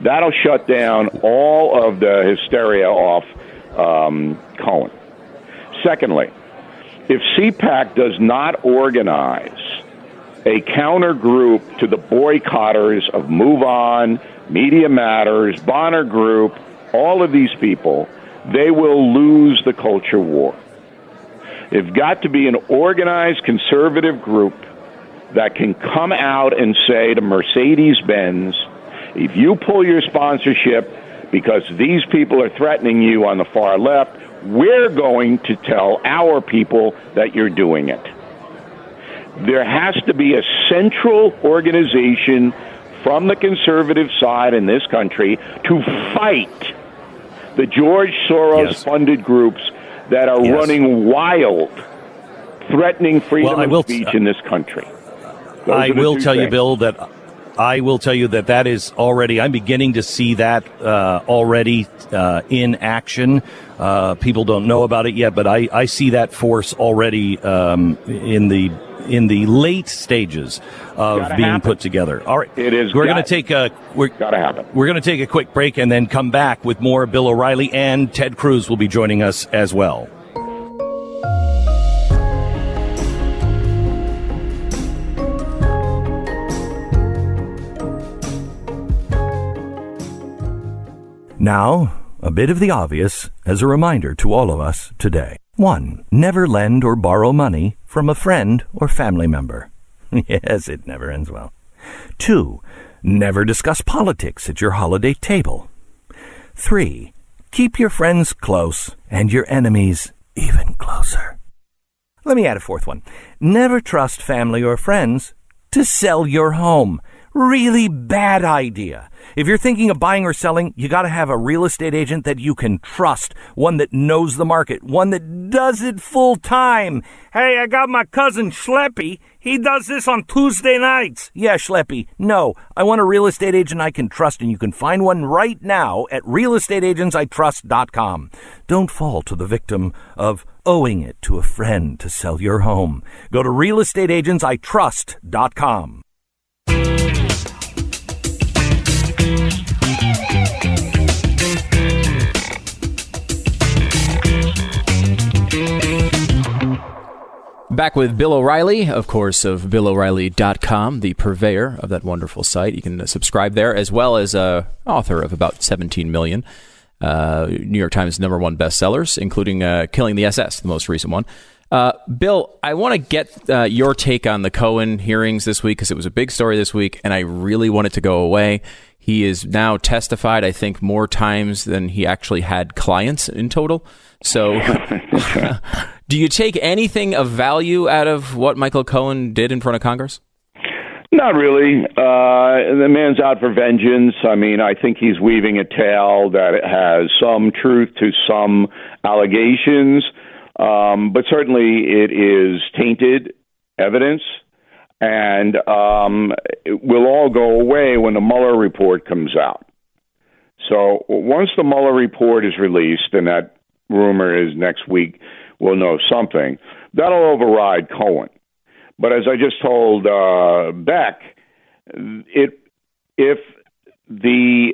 That'll shut down all of the hysteria off Cohen. Secondly, if CPAC does not organize a counter group to the boycotters of Move On, Media Matters, Bonner Group, all of these people, they will lose the culture war. It's got to be an organized conservative group that can come out and say to Mercedes-Benz, if you pull your sponsorship because these people are threatening you on the far left, we're going to tell our people that you're doing it. There has to be a central organization from the conservative side in this country to fight the George Soros-funded groups that are running wild, threatening freedom of speech in this country. I will tell you that is already, I'm beginning to see that already in action. People don't know about it yet, but I see that force already in the late stages of put together. All right. It is. We're going to take a quick break and then come back with more. Bill O'Reilly and Ted Cruz will be joining us as well. Now, a bit of the obvious as a reminder to all of us today. 1. Never lend or borrow money from a friend or family member. Yes, it never ends well. 2. Never discuss politics at your holiday table. 3. Keep your friends close and your enemies even closer. Let me add a fourth one. Never trust family or friends to sell your home. Really bad idea. If you're thinking of buying or selling, you got to have a real estate agent that you can trust, one that knows the market, one that does it full time. Hey, I got my cousin Schleppy. He does this on Tuesday nights. Yeah, Schleppy. No, I want a real estate agent I can trust, and you can find one right now at realestateagentsitrust.com. Don't fall to the victim of owing it to a friend to sell your home. Go to realestateagentsitrust.com. Back with Bill O'Reilly, of course, of BillO'Reilly.com, the purveyor of that wonderful site. You can subscribe there, as well as author of about 17 million New York Times #1 bestsellers, including Killing the SS, the most recent one. Bill, I want to get your take on the Cohen hearings this week, because it was a big story this week, and I really want it to go away. He is now testified, I think, more times than he actually had clients in total. So do you take anything of value out of what Michael Cohen did in front of Congress? Not really. The man's out for vengeance. I mean, I think he's weaving a tale that has some truth to some allegations, but certainly it is tainted evidence. And it will all go away when the Mueller report comes out. So once the Mueller report is released, and that rumor is next week, we'll know something. That'll override Cohen. But as I just told Beck, if the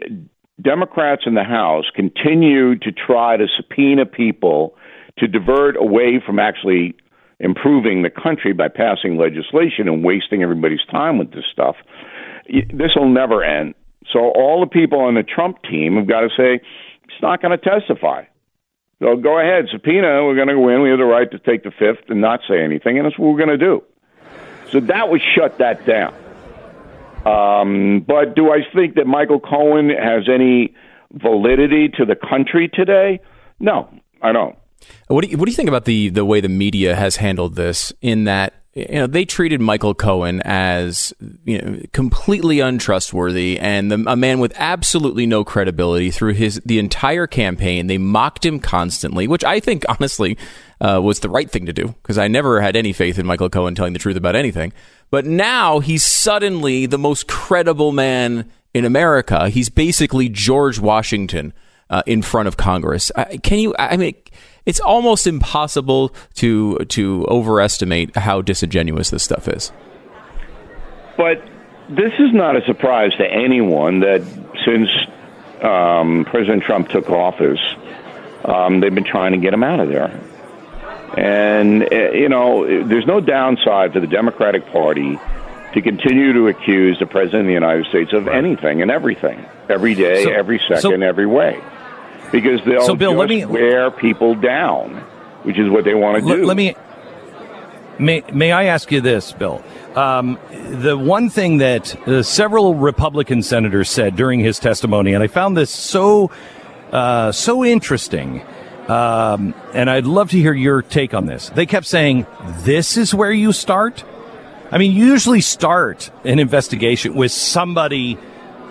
Democrats in the House continue to try to subpoena people to divert away from actually improving the country by passing legislation and wasting everybody's time with this stuff, this will never end. So all the people on the Trump team have got to say, it's not going to testify. So go ahead, subpoena, we're going to win. We have the right to take the fifth and not say anything, and that's what we're going to do. So that would shut that down. But do I think that Michael Cohen has any validity to the country today? No, I don't. What do you think about the way the media has handled this, in that, you know, they treated Michael Cohen as, you know, completely untrustworthy and a man with absolutely no credibility through the entire campaign. They mocked him constantly, which I think, honestly, was the right thing to do, because I never had any faith in Michael Cohen telling the truth about anything. But now he's suddenly the most credible man in America. He's basically George Washington in front of Congress. It's almost impossible to overestimate how disingenuous this stuff is. But this is not a surprise to anyone that since President Trump took office, they've been trying to get him out of there. And, you know, there's no downside for the Democratic Party to continue to accuse the President of the United States of anything and everything, every day, every second, every way. Because they'll wear people down, which is what they want to do. May I ask you this, Bill? The one thing that several Republican senators said during his testimony, and I found this so interesting, and I'd love to hear your take on this. They kept saying, "This is where you start." I mean, you usually start an investigation with somebody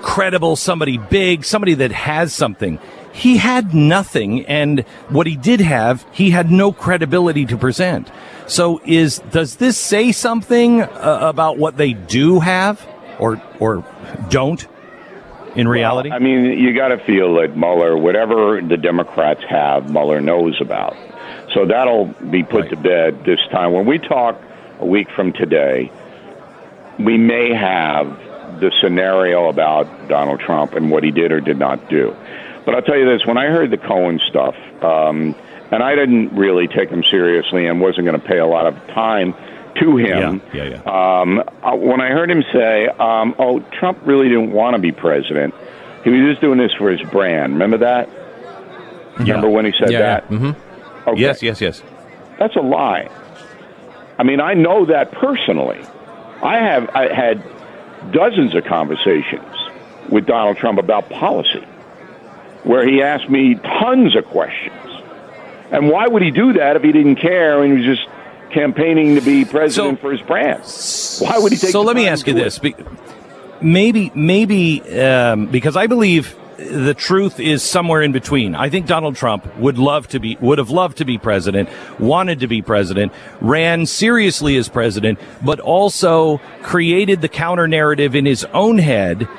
credible, somebody big, somebody that has something. He had nothing, and what he did have, he had no credibility to present. So does this say something about what they do have or don't in reality? Well, I mean, you got to feel that Mueller, whatever the Democrats have, Mueller knows about. So that'll be put to bed this time. When we talk a week from today, we may have the scenario about Donald Trump and what he did or did not do. But I'll tell you this, when I heard the Cohen stuff, and I didn't really take him seriously and wasn't going to pay a lot of time to him, when I heard him say, oh, Trump really didn't want to be president. He was just doing this for his brand. Remember that? Yeah. Remember when he said that? Yeah. Mm-hmm. Okay. Yes. That's a lie. I mean, I know that personally. I had dozens of conversations with Donald Trump about policy, where he asked me tons of questions. And why would he do that if he didn't care and he was just campaigning to be president for his brand? Why would he take So let me ask you this. Maybe because I believe the truth is somewhere in between. I think Donald Trump would have loved to be president, wanted to be president, ran seriously as president, but also created the counter narrative in his own head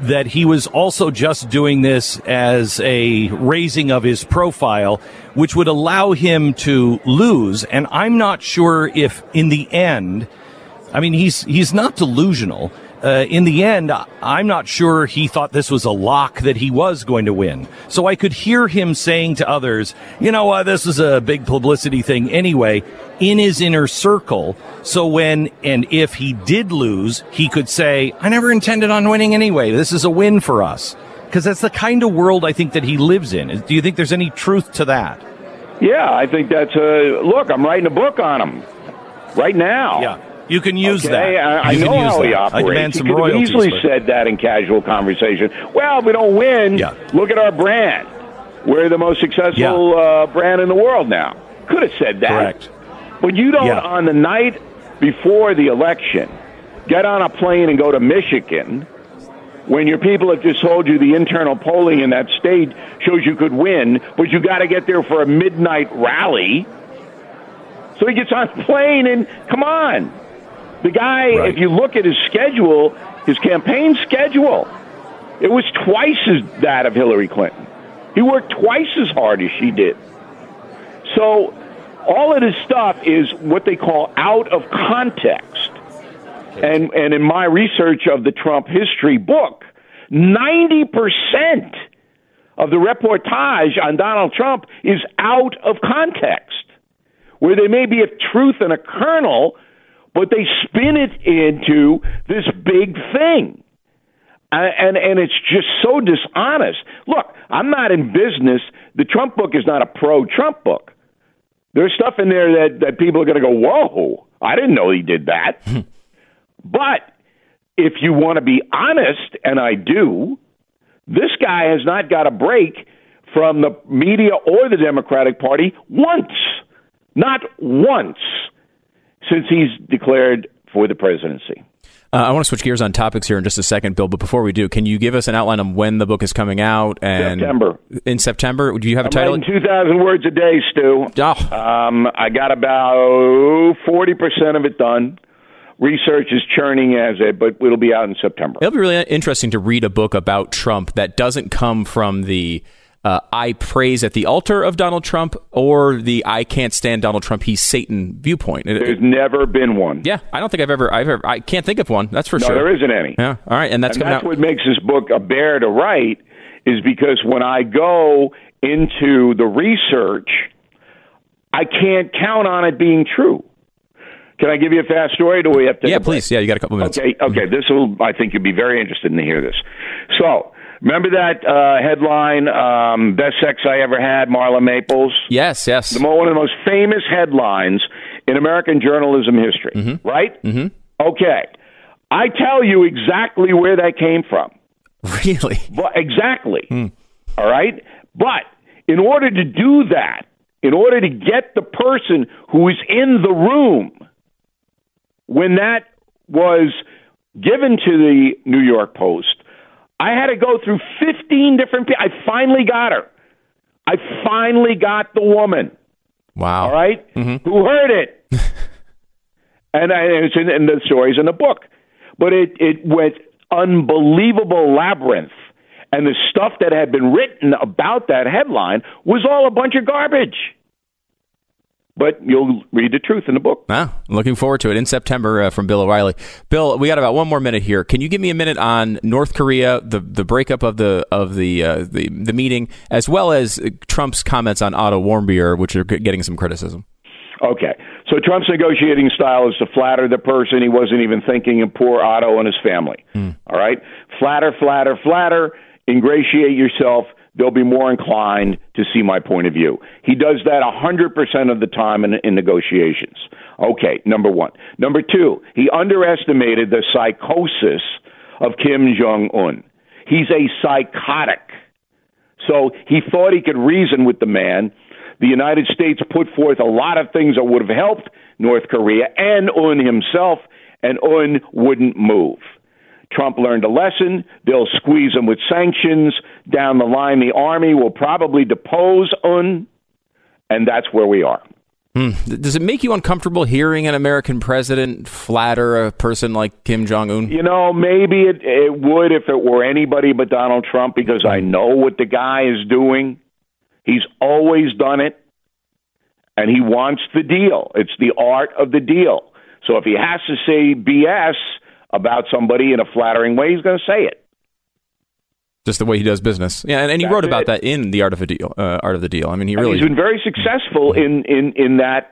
that he was also just doing this as a raising of his profile, which would allow him to lose. And I'm not sure if in the end, I mean, he's not delusional. In the end, I'm not sure he thought this was a lock that he was going to win. So I could hear him saying to others, you know what, this is a big publicity thing anyway, in his inner circle. So when and if he did lose, he could say, I never intended on winning anyway. This is a win for us. Because that's the kind of world I think that he lives in. Do you think there's any truth to that? Yeah, I think that's look, I'm writing a book on him right now. Yeah. You can use that. I know how he operates. I demand some royalties. He could have easily said that in casual conversation. Well, if we don't win, look at our brand. We're the most successful brand in the world now. Could have said that. Correct. But you don't, on the night before the election, get on a plane and go to Michigan when your people have just told you the internal polling in that state shows you could win, but you got to get there for a midnight rally. So he gets on a plane and come on. The guy, If you look at his schedule, his campaign schedule, it was twice as that of Hillary Clinton. He worked twice as hard as she did. So all of this stuff is what they call out of context. And in my research of the Trump history book, 90% of the reportage on Donald Trump is out of context, where there may be a truth and a kernel, but they spin it into this big thing. And it's just so dishonest. Look, I'm not in business. The Trump book is not a pro-Trump book. There's stuff in there that people are going to go, whoa, I didn't know he did that. But if you want to be honest, and I do, this guy has not got a break from the media or the Democratic Party once, not once, since he's declared for the presidency. I want to switch gears on topics here in just a second, Bill. But before we do, can you give us an outline on when the book is coming out? And September. In September? Do you have a title? I'm writing 2,000 words a day, Stu. Oh. I got about 40% of it done. Research is churning as it, but it'll be out in September. It'll be really interesting to read a book about Trump that doesn't come from the I praise at the altar of Donald Trump or the I can't stand Donald Trump, he's Satan viewpoint. There's never been one. Yeah, I don't think I've ever I can't think of one, that's for sure. No, there isn't any. Yeah, all right, and that's what makes this book a bear to write is because when I go into the research, I can't count on it being true. Can I give you a fast story? Do we have to? Yeah, please. Yeah, you got a couple minutes. Okay. This will, I think, you'll be very interested in to hear this. So, remember that headline, "Best Sex I Ever Had," Marla Maples? Yes. One of the most famous headlines in American journalism history, right? Mm-hmm. Okay. I tell you exactly where that came from. Really? But, exactly. Mm. All right? But in order to do that, in order to get the person who is in the room, when that was given to the New York Post, I had to go through 15 different people. I finally got her. I finally got the woman. Wow. All right? Mm-hmm. Who heard it. and the story's in the book. But it went unbelievable labyrinth. And the stuff that had been written about that headline was all a bunch of garbage. But you'll read the truth in the book. Ah, looking forward to it in September from Bill O'Reilly. Bill, we got about one more minute here. Can you give me a minute on North Korea, the breakup of the meeting, as well as Trump's comments on Otto Warmbier, which are getting some criticism? Okay, so Trump's negotiating style is to flatter the person he wasn't even thinking of, poor Otto and his family. Mm. All right, flatter. Ingratiate yourself. They'll be more inclined to see my point of view. He does that 100% of the time in negotiations. Okay, number one. Number two, he underestimated the psychosis of Kim Jong-un. He's a psychotic. So he thought he could reason with the man. The United States put forth a lot of things that would have helped North Korea and Un himself, and Un wouldn't move. Trump learned a lesson. They'll squeeze him with sanctions. Down the line, the army will probably depose Un, and that's where we are. Mm. Does it make you uncomfortable hearing an American president flatter a person like Kim Jong-un? You know, maybe it would if it were anybody but Donald Trump, because I know what the guy is doing. He's always done it, and he wants the deal. It's the art of the deal. So if he has to say BS about somebody in a flattering way, he's going to say it. Just the way he does business. Yeah, and he wrote about that in The Art of the Deal. I mean, he's been very successful in that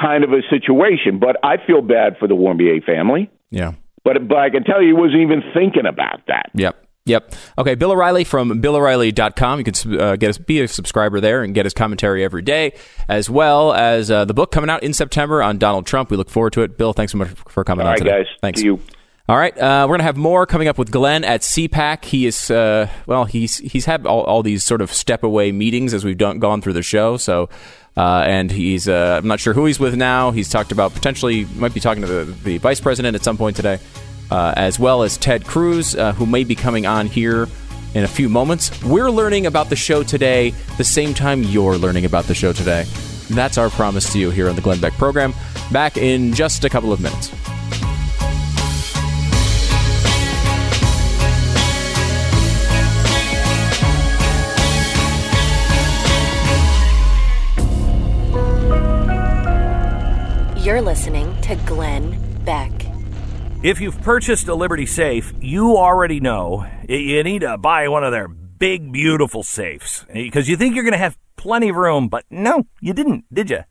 kind of a situation. But I feel bad for the Warmbier family. Yeah. But I can tell you he wasn't even thinking about that. Yep. Okay, Bill O'Reilly from BillO'Reilly.com. You can be a subscriber there and get his commentary every day, as well as the book coming out in September on Donald Trump. We look forward to it. Bill, thanks so much for coming on today. All right, guys. Thanks. To you. All right. We're going to have more coming up with Glenn at CPAC. He is, he's had all these sort of step away meetings as we've gone through the show. So, and he's, I'm not sure who he's with now. He's talked about potentially might be talking to the vice president at some point today, as well as Ted Cruz, who may be coming on here in a few moments. We're learning about the show today the same time you're learning about the show today. And that's our promise to you here on the Glenn Beck program. Back in just a couple of minutes. You're listening to Glenn Beck. If you've purchased a Liberty safe, you already know you need to buy one of their big, beautiful safes because you think you're going to have plenty of room, but no, you didn't, did you?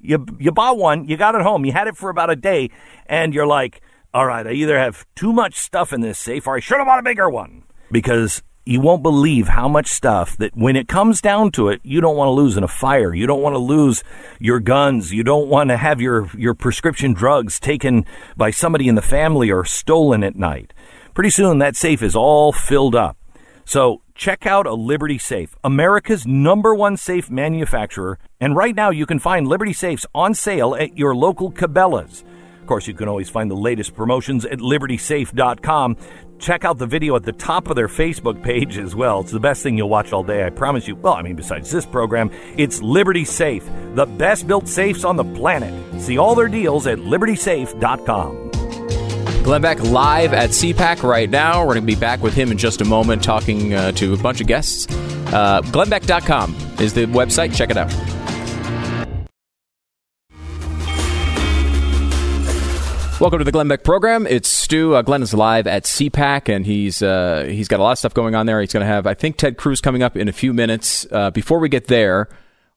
You bought one, you got it home, you had it for about a day, and you're like, all right, I either have too much stuff in this safe or I should have bought a bigger one, because you won't believe how much stuff that when it comes down to it, you don't want to lose in a fire. You don't want to lose your guns. You don't want to have your prescription drugs taken by somebody in the family or stolen at night. Pretty soon that safe is all filled up. So check out a Liberty safe, America's #1 safe manufacturer. And right now you can find Liberty safes on sale at your local Cabela's. Of course, you can always find the latest promotions at LibertySafe.com. Check out the video at the top of their Facebook page as well. It's the best thing you'll watch all day, I promise you. Well, I mean, besides this program, it's Liberty Safe, the best-built safes on the planet. See all their deals at LibertySafe.com. Glenn Beck live at CPAC right now. We're going to be back with him in just a moment talking to a bunch of guests. GlennBeck.com is the website. Check it out. Welcome to the Glenn Beck program. It's Stu. Glenn is live at CPAC, and he's got a lot of stuff going on there. He's going to have, I think, Ted Cruz coming up in a few minutes. Before we get there,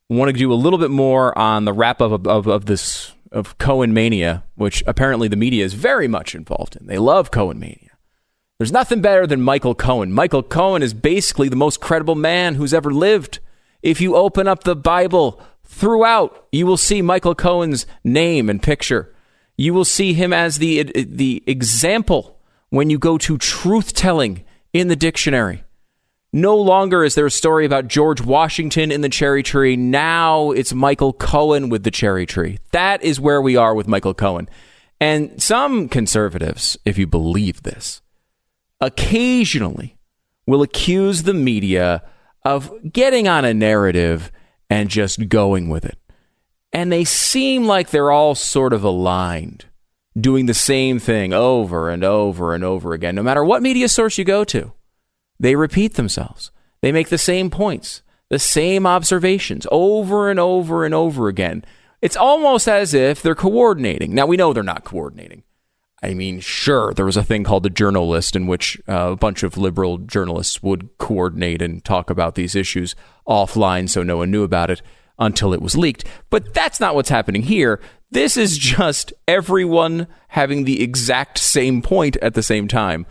I want to do a little bit more on the wrap-up of Cohen Mania, which apparently the media is very much involved in. They love Cohen Mania. There's nothing better than Michael Cohen. Michael Cohen is basically the most credible man who's ever lived. If you open up the Bible throughout, you will see Michael Cohen's name and picture. You will see him as the example when you go to truth-telling in the dictionary. No longer is there a story about George Washington in the cherry tree. Now it's Michael Cohen with the cherry tree. That is where we are with Michael Cohen. And some conservatives, if you believe this, occasionally will accuse the media of getting on a narrative and just going with it. And they seem like they're all sort of aligned, doing the same thing over and over and over again. No matter what media source you go to, they repeat themselves. They make the same points, the same observations over and over and over again. It's almost as if they're coordinating. Now, we know they're not coordinating. I mean, sure, there was a thing called The Journalist in which a bunch of liberal journalists would coordinate and talk about these issues offline so no one knew about it until it was leaked. But that's not what's happening here. This is just everyone having the exact same point at the same time.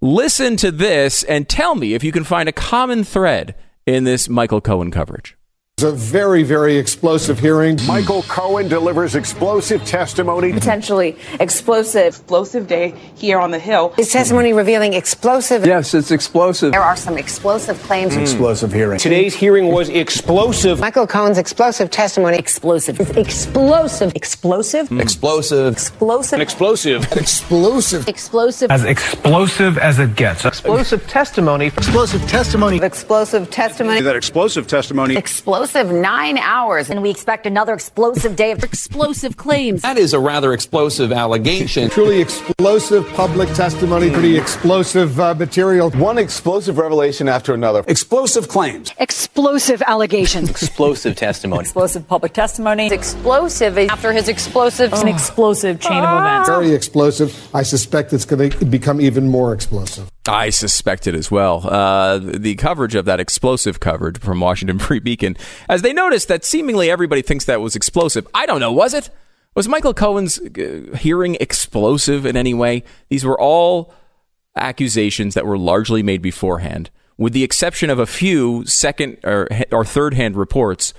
Listen to this and tell me if you can find a common thread in this Michael Cohen coverage. It's a very, very explosive hearing. Michael Cohen delivers explosive testimony. Potentially explosive day here on the Hill. His testimony revealing explosive. Yes, it's explosive. There are some explosive claims. Explosive hearing. Today's hearing was explosive. Michael Cohen's explosive testimony. Explosive. It's explosive. Explosive. Explosive. Explosive. Explosive. Explosive. Explosive. As explosive as it gets. Explosive testimony. Explosive testimony. Explosive testimony. That explosive testimony. Explosive. 9 hours, and we expect another explosive day of explosive claims. That is a rather explosive allegation. Truly explosive public testimony, pretty explosive material. One explosive revelation after another. Explosive claims. Explosive allegations. Explosive testimony. Explosive public testimony. Explosive after his explosives. An explosive chain of events. Very explosive. I suspect it's going to become even more explosive. I suspect it as well. The coverage of that explosive coverage from Washington Free Beacon, as they noticed that seemingly everybody thinks that was explosive. I don't know. Was it? Was Michael Cohen's hearing explosive in any way? These were all accusations that were largely made beforehand, with the exception of a few second or third hand reports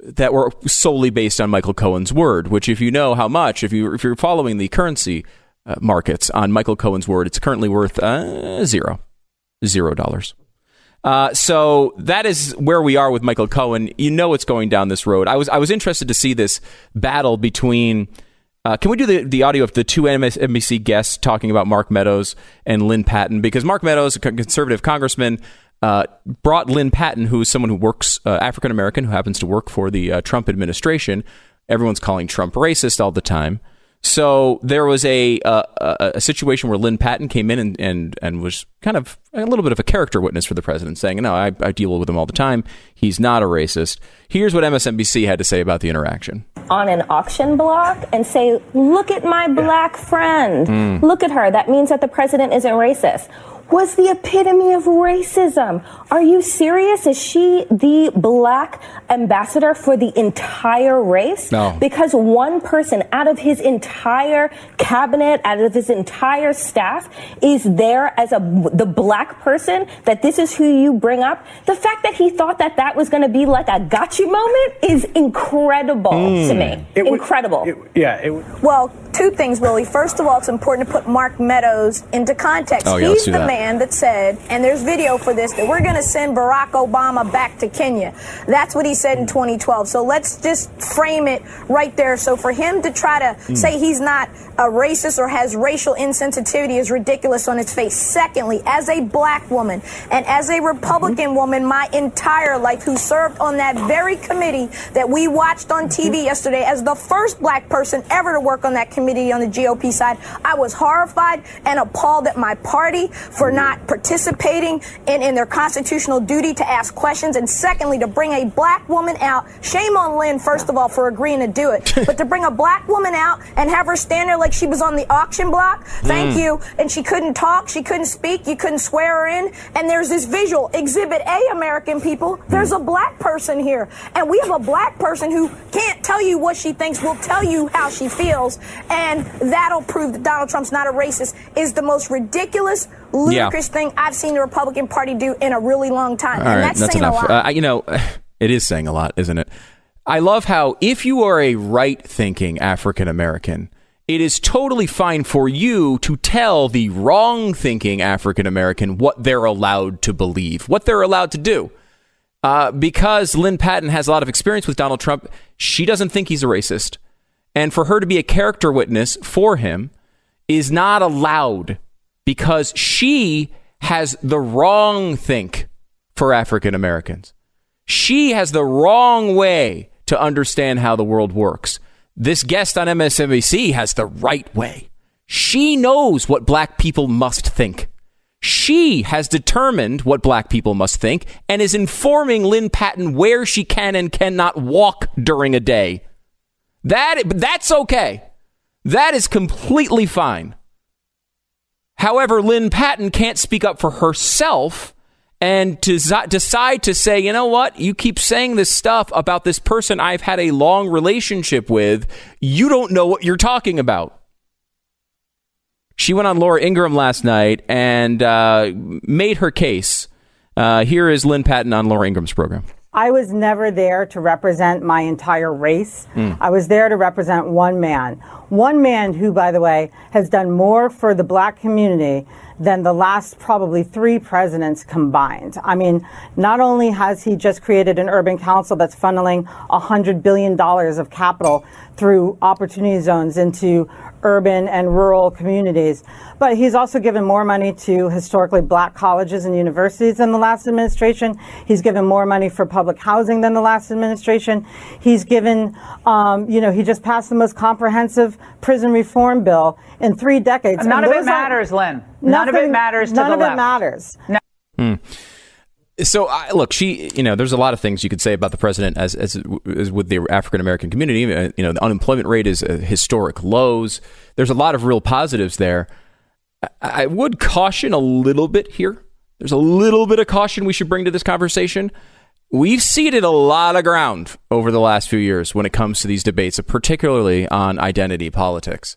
that were solely based on Michael Cohen's word, which if you know how much, if you're following the currency markets. On Michael Cohen's word, it's currently worth $0. So that is where we are with Michael Cohen. You know it's going down this road. I was interested to see this battle between... can we do the audio of the two MSNBC guests talking about Mark Meadows and Lynn Patton? Because Mark Meadows, a conservative congressman, brought Lynn Patton, who is someone who works, African-American, who happens to work for the Trump administration. Everyone's calling Trump racist all the time. So there was a situation where Lynn Patton came in and was kind of a little bit of a character witness for the president, saying, no, I deal with him all the time. He's not a racist. Here's what MSNBC had to say about the interaction. On an auction block and say, look at my black friend. Look at her. That means that the president isn't racist. Was the epitome of racism. Are you serious? Is she the black ambassador for the entire race? No. Because one person out of his entire cabinet, out of his entire staff, is there as the black person, that this is who you bring up. The fact that he thought that that was going to be like a gotcha moment is incredible to me. Incredible. Well, two things, really. First of all, it's important to put Mark Meadows into context. He's the man that said, and there's video for this, that we're going to send Barack Obama back to Kenya. That's what he said in 2012. So let's just frame it right there. So for him to try to say he's not a racist or has racial insensitivity is ridiculous on its face. Secondly, as a black woman and as a Republican woman my entire life, who served on that very committee that we watched on TV yesterday as the first black person ever to work on that committee on the GOP side, I was horrified and appalled at my party for not participating in their constitutional duty to ask questions. And secondly, to bring a black woman out, shame on Lynn, first of all, for agreeing to do it, but to bring a black woman out and have her stand there like she was on the auction block, thank you, and she couldn't talk, she couldn't speak, you couldn't swear her in, and there's this visual, Exhibit A, American people, there's a black person here, and we have a black person who can't tell you what she thinks, will tell you how she feels, and that'll prove that Donald Trump's not a racist is the most ridiculous, ludicrous thing I've seen the Republican Party do in a really long time. All and right, that's saying enough. A lot. You know, it is saying a lot, isn't it? I love how if you are a right-thinking African-American, it is totally fine for you to tell the wrong-thinking African-American what they're allowed to believe, what they're allowed to do. Because Lynn Patton has a lot of experience with Donald Trump, she doesn't think he's a racist. And for her to be a character witness for him is not allowed because she has the wrong think for African Americans. She has the wrong way to understand how the world works. This guest on MSNBC has the right way. She knows what black people must think. She has determined what black people must think and is informing Lynn Patton where she can and cannot walk during a day. That's okay. That is completely fine. However, Lynn Patton can't speak up for herself and decide to say, you know what? You keep saying this stuff about this person I've had a long relationship with. You don't know what you're talking about. She went on Laura Ingraham last night and made her case. Here is Lynn Patton on Laura Ingram's program. I was never there to represent my entire race. I was there to represent one man who, by the way, has done more for the black community than the last probably three presidents combined. I mean, not only has he just created an urban council that's funneling $100 billion of capital through opportunity zones into urban and rural communities, but he's also given more money to historically black colleges and universities than the last administration. He's given more money for public housing than the last administration. He's given, he just passed the most comprehensive prison reform bill in 3 decades. None of it matters, Lynn. None of it matters to the left. None of it matters. So, look, there's a lot of things you could say about the president as with the African-American community. The unemployment rate is historic lows. There's a lot of real positives there. I would caution a little bit here. There's a little bit of caution we should bring to this conversation. We've ceded a lot of ground over the last few years when it comes to these debates, particularly on identity politics.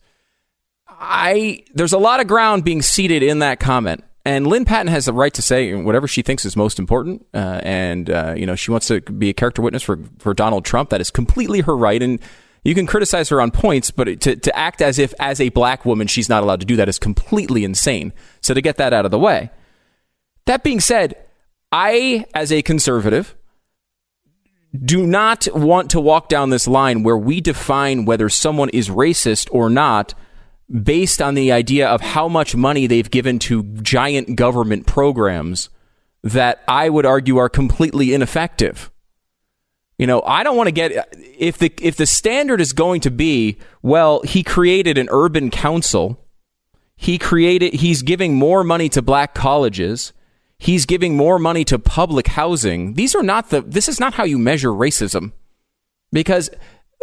There's a lot of ground being ceded in that comment. And Lynn Patton has the right to say whatever she thinks is most important. She wants to be a character witness for Donald Trump. That is completely her right. And You can criticize her on points, but to act as if as a black woman she's not allowed to do that is completely insane. So to get that out of the way. That being said, I, as a conservative, do not want to walk down this line where we define whether someone is racist or not based on the idea of how much money they've given to giant government programs that I would argue are completely ineffective. You know, I don't want to get, if the standard is going to be, well, he created an urban council, he's giving more money to black colleges, he's giving more money to public housing. This is not how you measure racism, because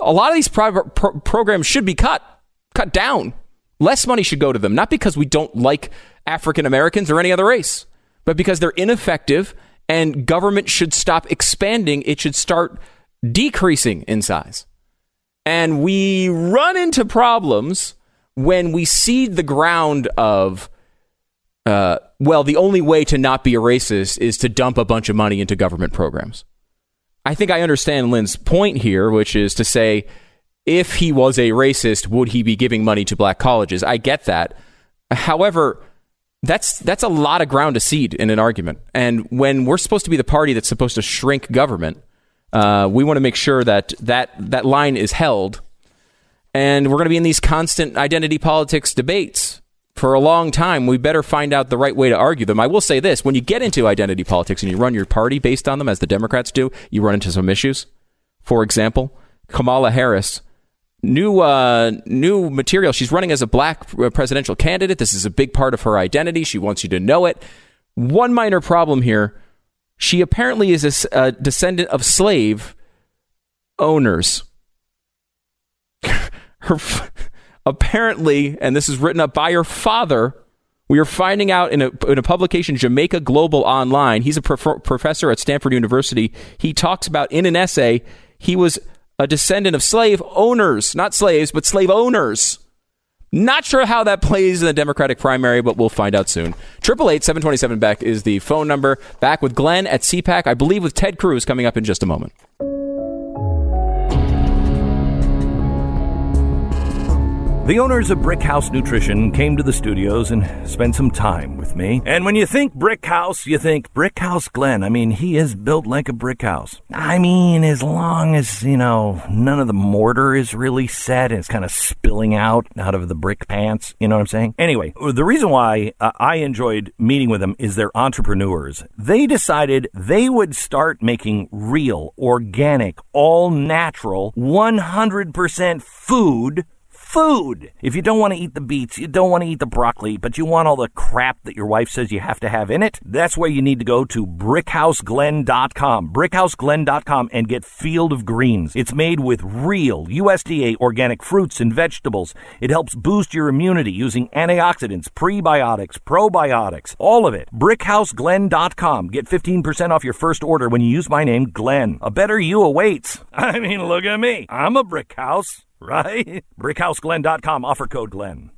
a lot of these private programs should be cut down. Less money should go to them, not because we don't like African Americans or any other race, but because they're ineffective and government should stop expanding. It should start decreasing in size. And we run into problems when we seed the ground of, well, the only way to not be a racist is to dump a bunch of money into government programs. I think I understand Lynn's point here, which is to say, if he was a racist, would he be giving money to black colleges? I get that. However, that's a lot of ground to seed in an argument. And when we're supposed to be the party that's supposed to shrink government, we want to make sure that line is held. And we're going to be in these constant identity politics debates for a long time. We better find out the right way to argue them. I will say this. When you get into identity politics and you run your party based on them, as the Democrats do, you run into some issues. For example, Kamala Harris, new material. She's running as a black presidential candidate. This is a big part of her identity. She wants you to know it. One minor problem here. She apparently is a descendant of slave owners. Apparently, and this is written up by her father, we are finding out in a publication, Jamaica Global Online. He's a professor at Stanford University. He talks about in an essay, he was a descendant of slave owners, not slaves, but slave owners. Not sure how that plays in the Democratic primary, but we'll find out soon. 888-727-BECK is the phone number. Back with Glenn at CPAC, I believe with Ted Cruz coming up in just a moment. The owners of Brick House Nutrition came to the studios and spent some time with me. And when you think Brick House, you think Brick House Glenn. I mean, he is built like a brick house. I mean, as long as, you know, none of the mortar is really set and it's kind of spilling out of the brick pants. You know what I'm saying? Anyway, the reason why I enjoyed meeting with them is they're entrepreneurs. They decided they would start making real, organic, all natural, 100% food. If you don't want to eat the beets, you don't want to eat the broccoli, but you want all the crap that your wife says you have to have in it, that's where you need to go to BrickHouseGlenn.com. BrickHouseGlenn.com and get Field of Greens. It's made with real USDA organic fruits and vegetables. It helps boost your immunity using antioxidants, prebiotics, probiotics, all of it. BrickHouseGlenn.com. Get 15% off your first order when you use my name, Glenn. A better you awaits. I mean, look at me. I'm a brick house. Right? BrickHouseGlenn.com. Offer code Glenn.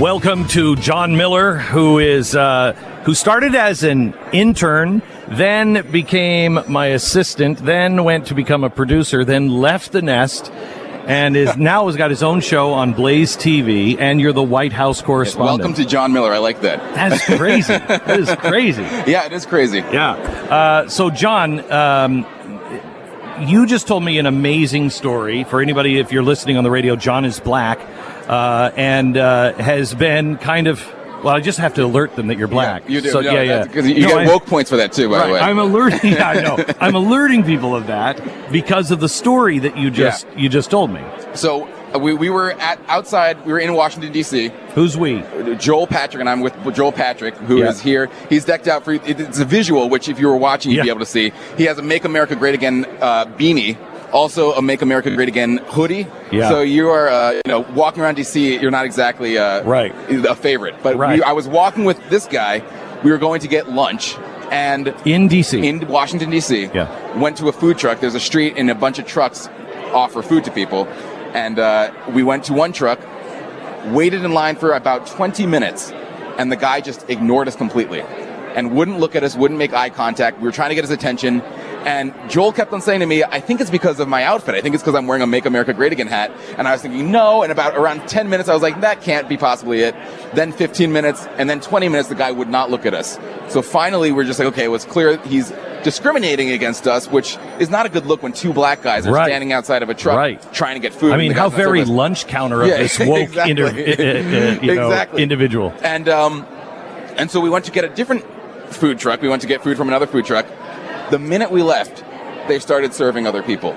Welcome to John Miller, who started as an intern, then became my assistant, then went to become a producer, then left the nest, and is now has got his own show on Blaze TV. And you're the White House correspondent. Welcome to John Miller. I like that. That's crazy. That is crazy. Yeah, it is crazy. Yeah. So John. You just told me an amazing story. For anybody, if you're listening on the radio, John is black and has been kind of... Well, I just have to alert them that you're black. Yeah, you do. So, no, yeah. Because you get woke points for that, too, by the way. I'm alerting people of that because of the story that you just told me. So we were outside. We were in Washington, D.C. Who's we? Joel Patrick, and I'm with Joel Patrick, who is here. He's decked out for you. It's a visual, which if you were watching, you'd be able to see. He has a Make America Great Again beanie. Also, a Make America Great Again hoodie. Yeah. So you are, walking around D.C., you're not exactly a favorite. But I was walking with this guy. We were going to get lunch. And in D.C.? In Washington, D.C. Yeah. Went to a food truck. There's a street and a bunch of trucks offer food to people. And we went to one truck, waited in line for about 20 minutes. And the guy just ignored us completely and wouldn't look at us, wouldn't make eye contact. We were trying to get his attention. And Joel kept on saying to me, I think it's because of my outfit. I think it's because I'm wearing a Make America Great Again hat. And I was thinking, no. And about around 10 minutes, I was like, that can't be possibly it. Then 15 minutes, and then 20 minutes, the guy would not look at us. So finally, we're just like, okay, well, it's clear he's discriminating against us, which is not a good look when two black guys are standing outside of a truck trying to get food. I mean, how very lunch counter of this woke individual. And so we went to get a different food truck. We went to get food from another food truck. The minute we left, they started serving other people.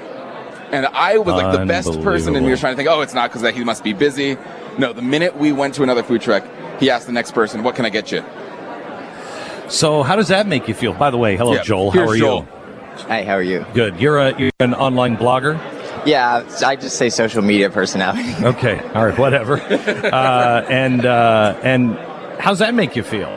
And I was like the best person, and we were trying to think, oh, it's not because he must be busy. No, the minute we went to another food truck, he asked the next person, what can I get you? So how does that make you feel? By the way, hello, Joel. How are you? Hi, how are you? Good. You're an online blogger? Yeah, I just say social media personality. Okay. All right. Whatever. And how's that make you feel?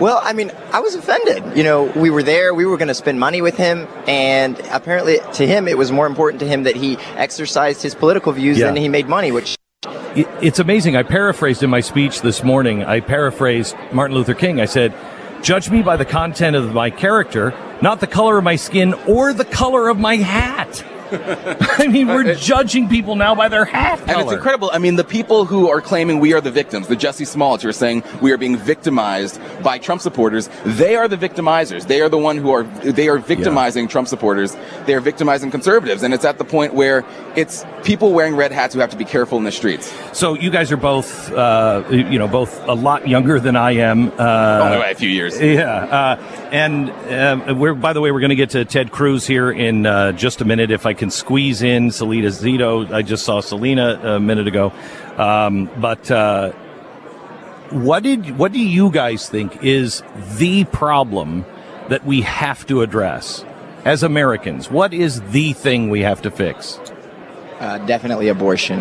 Well, I mean, I was offended. You know, we were there. We were going to spend money with him. And apparently to him, it was more important to him that he exercised his political views than he made money, which... It's amazing. I paraphrased in my speech this morning. I paraphrased Martin Luther King. I said, judge me by the content of my character, not the color of my skin or the color of my hat. I mean, we're judging people now by their hat color. And it's incredible. I mean, the people who are claiming we are the victims, the Jussie Smollett, who are saying we are being victimized by Trump supporters, they are the victimizers. They are the one who are, they are victimizing Trump supporters. They are victimizing conservatives. And it's at the point where it's people wearing red hats who have to be careful in the streets. So you guys are both, both a lot younger than I am. Only by a few years. Yeah. And by the way, we're going to get to Ted Cruz here in just a minute if I can squeeze in Salita Zito. I just saw Selena a minute ago. But what do you guys think is the problem that we have to address as Americans? What is the thing we have to fix? Definitely abortion.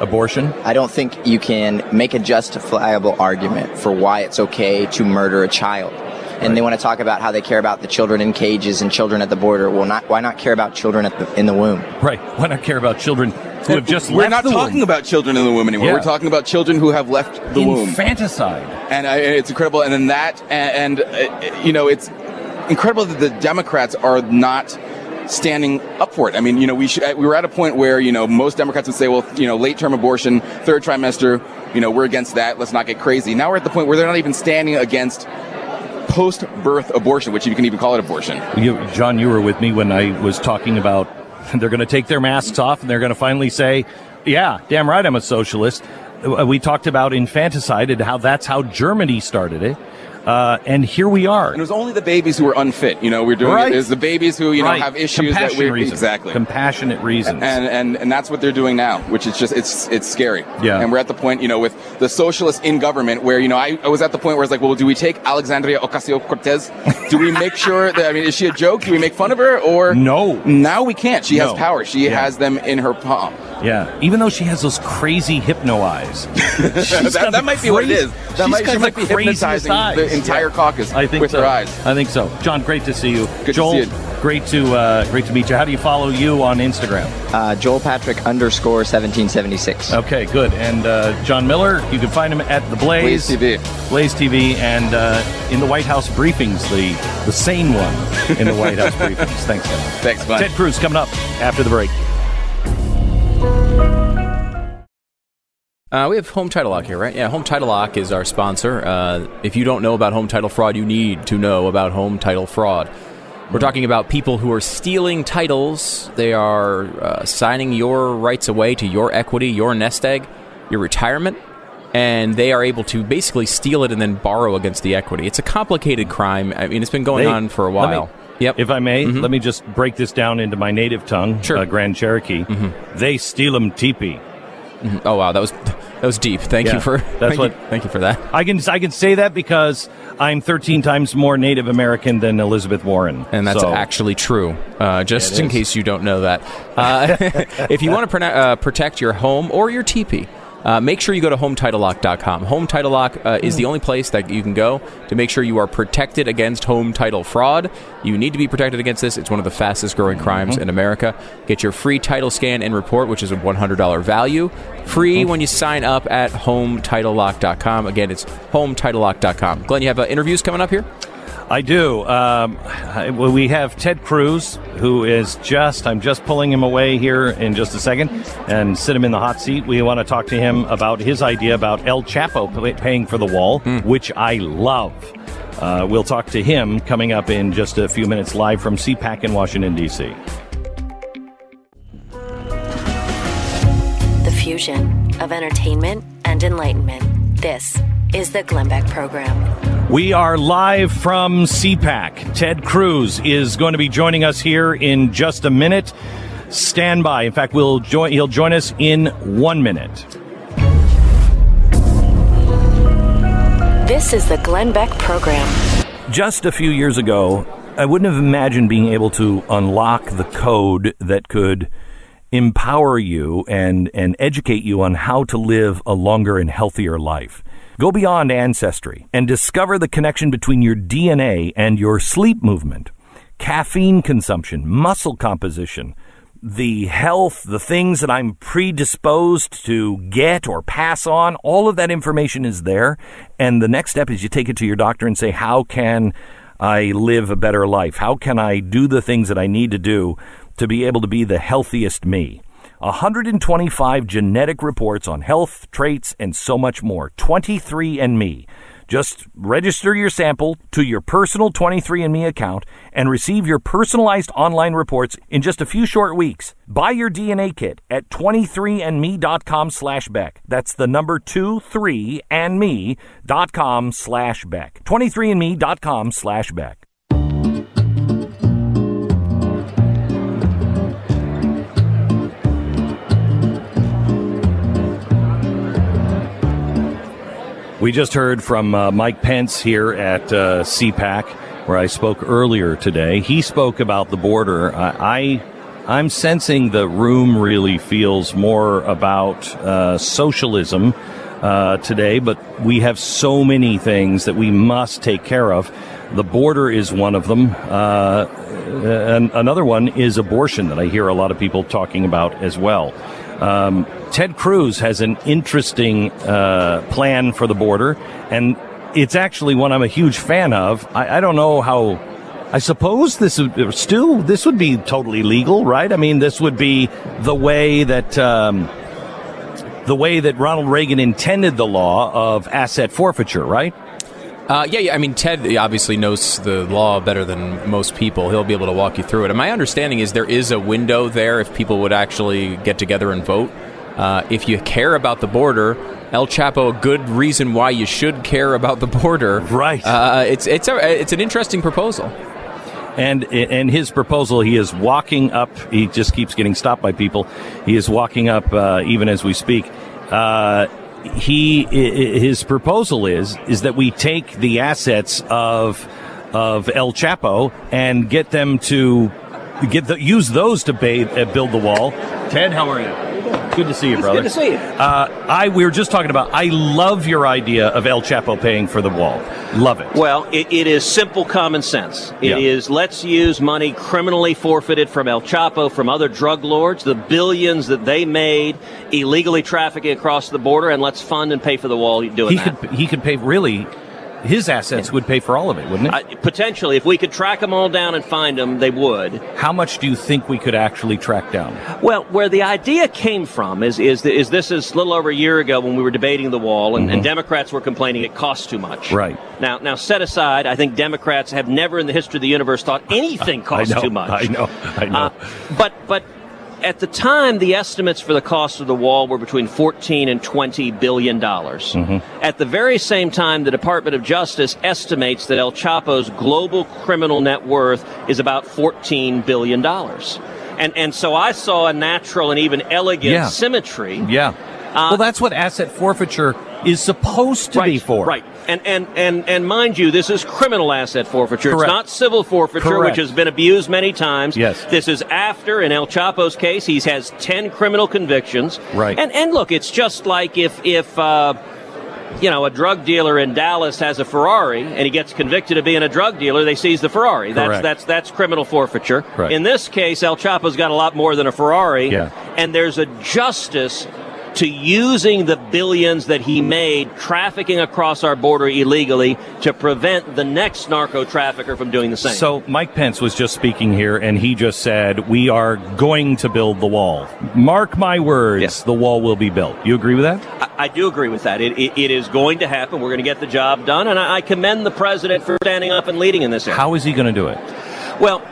Abortion? I don't think you can make a justifiable argument for why it's okay to murder a child. And they want to talk about how they care about the children in cages and children at the border. Well, why not care about children in the womb? Right. Why not care about children who have just left the womb? We're not talking about children in the womb anymore. Yeah. We're talking about children who have left the womb. Infanticide. And it's incredible. And then that, it's incredible that the Democrats are not standing up for it. I mean, we were at a point where, most Democrats would say, well, late-term abortion, third trimester, we're against that. Let's not get crazy. Now we're at the point where they're not even standing against post-birth abortion, which you can even call it abortion. John, you were with me when I was talking about they're going to take their masks off and they're going to finally say, yeah, damn right, I'm a socialist. We talked about infanticide and how that's how Germany started it. And here we are. And it was only the babies who were unfit. We're doing it. It's the babies who, have issues that we compassionate reasons. And that's what they're doing now, which is just, it's scary. Yeah. And we're at the point, with the socialists in government where, I was at the point where it's like, well, do we take Alexandria Ocasio-Cortez? Do we make sure that, is she a joke? Do we make fun of her? Or no. Now we can't. She has power. She has them in her palm. Yeah, even though she has those crazy hypno eyes. that might be what it is. She might be hypnotizing the entire caucus with her eyes. I think so. John, great to see you. Good Joel, to see you. Great to meet you. How do you follow you on Instagram? Joel Patrick _1776. Okay, good. And John Miller, you can find him at The Blaze. Blaze TV. And in the White House briefings, the sane one in the White House briefings. Thanks, guys. Thanks, Glenn. Ted Cruz coming up after the break. We have Home Title Lock here, right? Yeah, Home Title Lock is our sponsor. If you don't know about home title fraud, you need to know about home title fraud. We're talking about people who are stealing titles. They are signing your rights away to your equity, your nest egg, your retirement, and they are able to basically steal it and then borrow against the equity. It's a complicated crime. I mean, it's been going on for a while. Yep. If I may, let me just break this down into my native tongue, Grand Cherokee. Mm-hmm. They steal 'em teepee. Oh wow, that was deep. Thank you for that. I can say that because I'm 13 times more Native American than Elizabeth Warren, and that's actually true. Just in case you don't know that, if you want to protect your home or your teepee, make sure you go to HomeTitleLock.com. Home Title Lock is the only place that you can go to make sure you are protected against home title fraud. You need to be protected against this. It's one of the fastest growing crimes in America. Get your free title scan and report, which is a $100 value. Free when you sign up at HomeTitleLock.com. Again, it's HomeTitleLock.com. Glenn, you have interviews coming up here? I do. We have Ted Cruz, who is I'm just pulling him away here in just a second and sit him in the hot seat. We want to talk to him about his idea about El Chapo paying for the wall, which I love. We'll talk to him coming up in just a few minutes live from CPAC in Washington, D.C. The fusion of entertainment and enlightenment. This is the Glenn Beck Program. We are live from CPAC. Ted Cruz is going to be joining us here in just a minute. Stand by. In fact, he'll join us in 1 minute. This is the Glenn Beck Program. Just a few years ago, I wouldn't have imagined being able to unlock the code that could empower you and educate you on how to live a longer and healthier life. Go beyond ancestry and discover the connection between your DNA and your sleep movement, caffeine consumption, muscle composition, the health, the things that I'm predisposed to get or pass on. All of that information is there. And the next step is you take it to your doctor and say, how can I live a better life? How can I do the things that I need to do to be able to be the healthiest me? 125 genetic reports on health, traits, and so much more. 23andMe. Just register your sample to your personal 23andMe account and receive your personalized online reports in just a few short weeks. Buy your DNA kit at 23andme.com/Beck. That's the number 23andme.com/Beck. 23andme.com/Beck. We just heard from Mike Pence here at CPAC, where I spoke earlier today. He spoke about the border. I'm sensing the room really feels more about socialism today, but we have so many things that we must take care of. The border is one of them. And another one is abortion that I hear a lot of people talking about as well. Ted Cruz has an interesting plan for the border, and it's actually one I'm a huge fan of. I don't know how. I suppose this would be totally legal, right? I mean, this would be the way that Ronald Reagan intended the law of asset forfeiture, right? Yeah. I mean, Ted obviously knows the law better than most people. He'll be able to walk you through it. And my understanding is there is a window there if people would actually get together and vote. If you care about the border, El Chapo, a good reason why you should care about the border. Right. It's an interesting proposal. And his proposal, he is walking up. He just keeps getting stopped by people. He is walking up even as we speak. His proposal is that we take the assets of El Chapo and get them to use those to build the wall. Ted, how are you? Good to see you, brother. Good to see you. We were just talking about, I love your idea of El Chapo paying for the wall. Love it. Well, it is simple common sense. It is let's use money criminally forfeited from El Chapo, from other drug lords, the billions that they made illegally trafficking across the border, and let's fund and pay for the wall doing that. He could pay, really. His assets would pay for all of it, wouldn't it? Potentially. If we could track them all down and find them, they would. How much do you think we could actually track down? Well, where the idea came from is this a little over a year ago when we were debating the wall, and Democrats were complaining it costs too much. Right. Now, set aside, I think Democrats have never in the history of the universe thought anything costs too much. I know. But at the time, the estimates for the cost of the wall were between $14 and $20 billion. Mm-hmm. At the very same time, the Department of Justice estimates that El Chapo's global criminal net worth is about $14 billion. And so I saw a natural and even elegant symmetry. Yeah. Well, that's what asset forfeiture is supposed to be for. Right. And mind you, this is criminal asset forfeiture. Correct. It's not civil forfeiture, which has been abused many times. Yes. This is after, in El Chapo's case, he has 10 criminal convictions. Right. And look, it's just like if a drug dealer in Dallas has a Ferrari and he gets convicted of being a drug dealer, they seize the Ferrari. That's criminal forfeiture. Right. In this case, El Chapo's got a lot more than a Ferrari. Yeah. And there's a justice to using the billions that he made trafficking across our border illegally to prevent the next narco trafficker from doing the same. So Mike Pence was just speaking here, and he just said, we are going to build the wall. Mark my words, yes. The wall will be built. You agree with that? I do agree with that. It is going to happen. We're going to get the job done, and I commend the president for standing up and leading in this area. How is he going to do it? Well,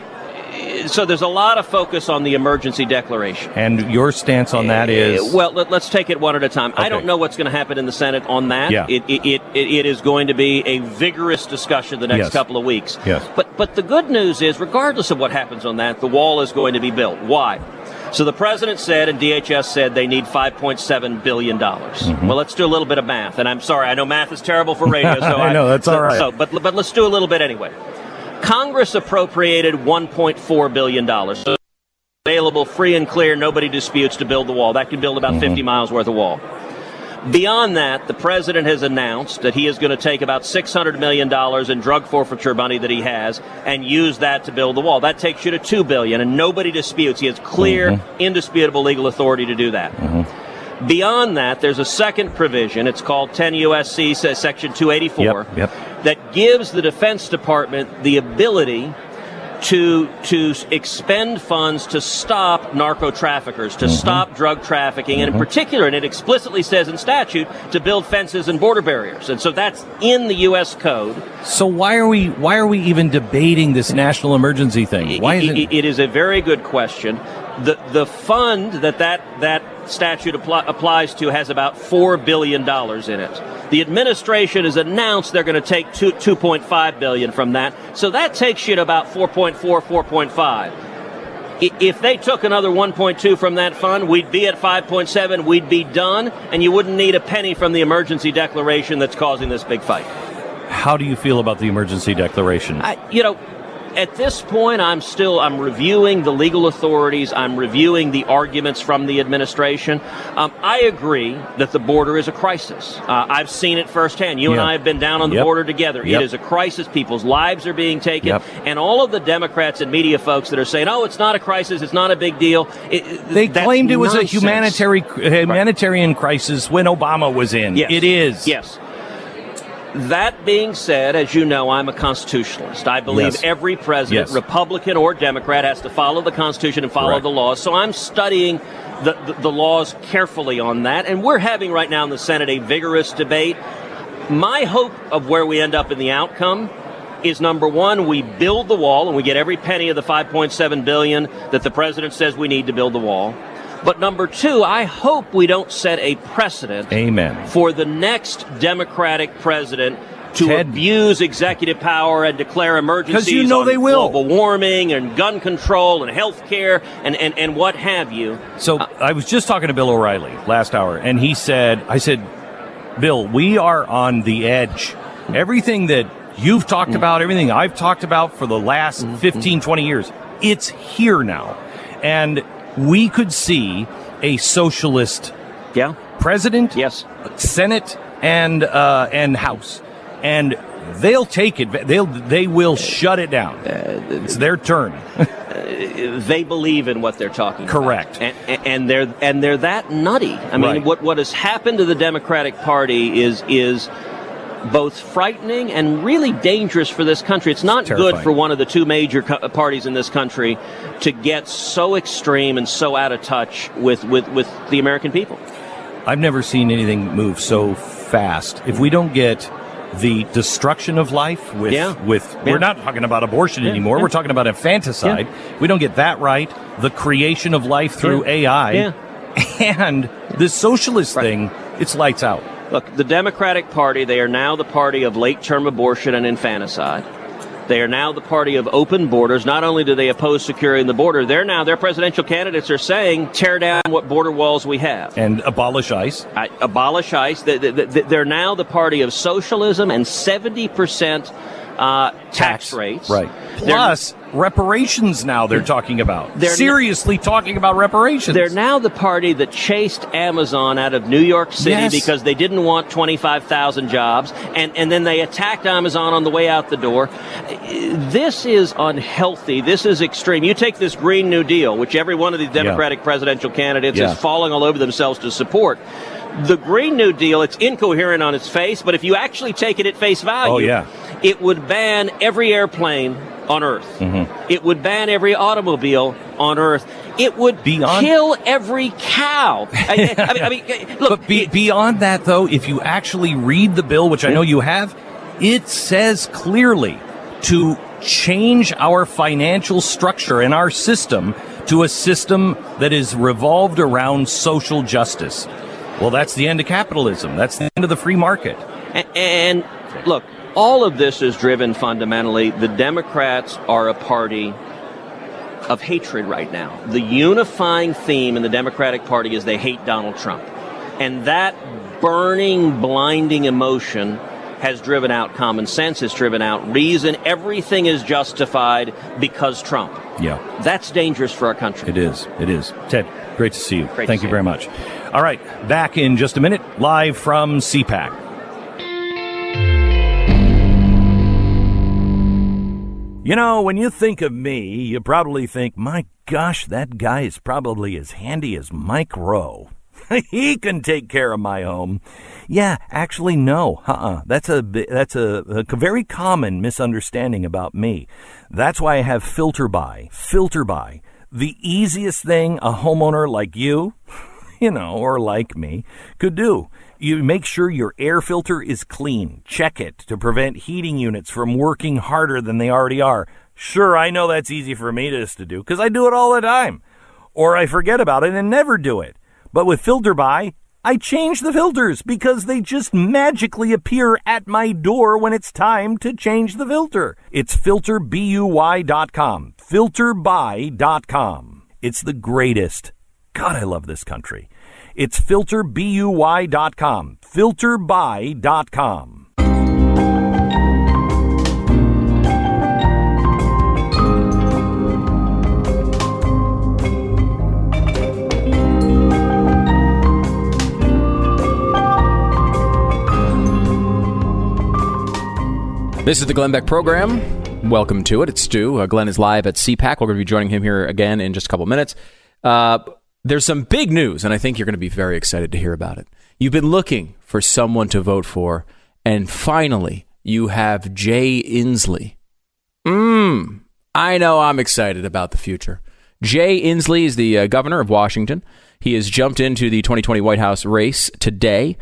so there's a lot of focus on the emergency declaration. And your stance on that is? Well, let's take it one at a time. Okay. I don't know what's going to happen in the Senate on that. Yeah. It is going to be a vigorous discussion the next yes. couple of weeks. Yes. But the good news is, regardless of what happens on that, the wall is going to be built. Why? So the president said, and DHS said, they need $5.7 billion. Mm-hmm. Well, let's do a little bit of math. And I'm sorry, I know math is terrible for radio. So I know, that's all right. But let's do a little bit anyway. Congress appropriated $1.4 billion. So available, free and clear, nobody disputes, to build the wall. That could build about mm-hmm. 50 miles worth of wall. Beyond that, the president has announced that he is going to take about $600 million in drug forfeiture money that he has and use that to build the wall. That takes you to $2 billion, and nobody disputes. He has clear, mm-hmm. indisputable legal authority to do that. Mm-hmm. Beyond that, there's a second provision. It's called 10 U.S.C. Section 284. Yep, yep. That gives the Defense Department the ability to expend funds to stop narco traffickers, to mm-hmm. stop drug trafficking, mm-hmm. and in particular, and it explicitly says in statute, to build fences and border barriers. And so that's in the U.S. code. So why are we even debating this national emergency thing? Why is it is a very good question. The fund that statute applies to has about $4 billion in it. The administration has announced they're going to take $2.5 billion from that. So that takes you to about 4.4, 4.5. If they took another 1.2 from that fund, we'd be at 5.7, we'd be done, and you wouldn't need a penny from the emergency declaration that's causing this big fight. How do you feel about the emergency declaration? At this point, I'm reviewing the legal authorities. I'm reviewing the arguments from the administration. I agree that the border is a crisis. I've seen it firsthand. You yeah. and I have been down on the yep. border together. Yep. It is a crisis. People's lives are being taken. Yep. And all of the Democrats and media folks that are saying, oh, it's not a crisis, it's not a big deal. They claimed it was nonsense. A humanitarian right. crisis when Obama was in. Yes. It is. Yes. That being said, as you know, I'm a constitutionalist. I believe yes. every president, yes. Republican or Democrat, has to follow the Constitution and follow Correct. The laws. So I'm studying the laws carefully on that. And we're having right now in the Senate a vigorous debate. My hope of where we end up in the outcome is, number one, we build the wall and we get every penny of the $5.7 billion that the president says we need to build the wall. But number two, I hope we don't set a precedent Amen. For the next Democratic president to abuse executive power and declare emergencies you know on they will. Global warming and gun control and health care and what have you. So I was just talking to Bill O'Reilly last hour, and he said, I said, Bill, we are on the edge. Everything that you've talked mm-hmm. about, everything I've talked about for the last mm-hmm. 15, 20 years, it's here now. And we could see a socialist yeah. president, yes. Senate, and House, and they'll take it. They will shut it down. It's their turn. They believe in what they're talking Correct. About. Correct. And they're that nutty. I mean, right. what has happened to the Democratic Party is both frightening and really dangerous for this country. It's not good for one of the two major parties in this country to get so extreme and so out of touch with the American people. I've never seen anything move so fast. If we don't get the destruction of life we're not talking about abortion anymore. Yeah. We're talking about infanticide. Yeah. We don't get that right. The creation of life through AI and this socialist thing, it's lights out. Look, the Democratic Party, they are now the party of late-term abortion and infanticide. They are now the party of open borders. Not only do they oppose securing the border, their presidential candidates are saying, tear down what border walls we have. And abolish ICE. Abolish ICE. They're now the party of socialism, and 70% tax rates. Right. Plus, reparations now they're talking about. They're seriously talking about reparations. They're now the party that chased Amazon out of New York City because they didn't want 25,000 jobs. And then they attacked Amazon on the way out the door. This is unhealthy. This is extreme. You take this Green New Deal, which every one of these Democratic presidential candidates is falling all over themselves to support. The Green New Deal, it's incoherent on its face, but if you actually take it at face value, it would ban every airplane on Earth. Mm-hmm. It would ban every automobile on Earth. It would kill every cow. I mean, look. But beyond that, though, if you actually read the bill, which I know you have, it says clearly to change our financial structure and our system to a system that is revolved around social justice. Well, that's the end of capitalism. That's the end of the free market. And look, all of this is driven fundamentally. The Democrats are a party of hatred right now. The unifying theme in the Democratic Party is they hate Donald Trump. And that burning, blinding emotion has driven out common sense, has driven out reason. Everything is justified because Trump. Yeah. That's dangerous for our country. It is. It is. Ted, great to see you. Thank you very much. All right. Back in just a minute, live from CPAC. You know, when you think of me, you probably think, my gosh, that guy is probably as handy as Mike Rowe. He can take care of my home. Yeah, actually, no. That's a very common misunderstanding about me. That's why I have Filter By. Filter By. The easiest thing a homeowner like you, or like me, could do. You make sure your air filter is clean. Check it to prevent heating units from working harder than they already are. Sure, I know that's easy for me just to do because I do it all the time. Or I forget about it and never do it. But with Filter By, I change the filters because they just magically appear at my door when it's time to change the filter. It's filterbuy.com. Filterbuy.com. It's the greatest. God, I love this country. It's filterbuy.com. Filterbuy.com. This is the Glenn Beck program. Welcome to it. It's Stu. Glenn is live at CPAC. We're going to be joining him here again in just a couple minutes. There's some big news, and I think you're going to be very excited to hear about it. You've been looking for someone to vote for, and finally, you have Jay Inslee. I know I'm excited about the future. Jay Inslee is the governor of Washington. He has jumped into the 2020 White House race today.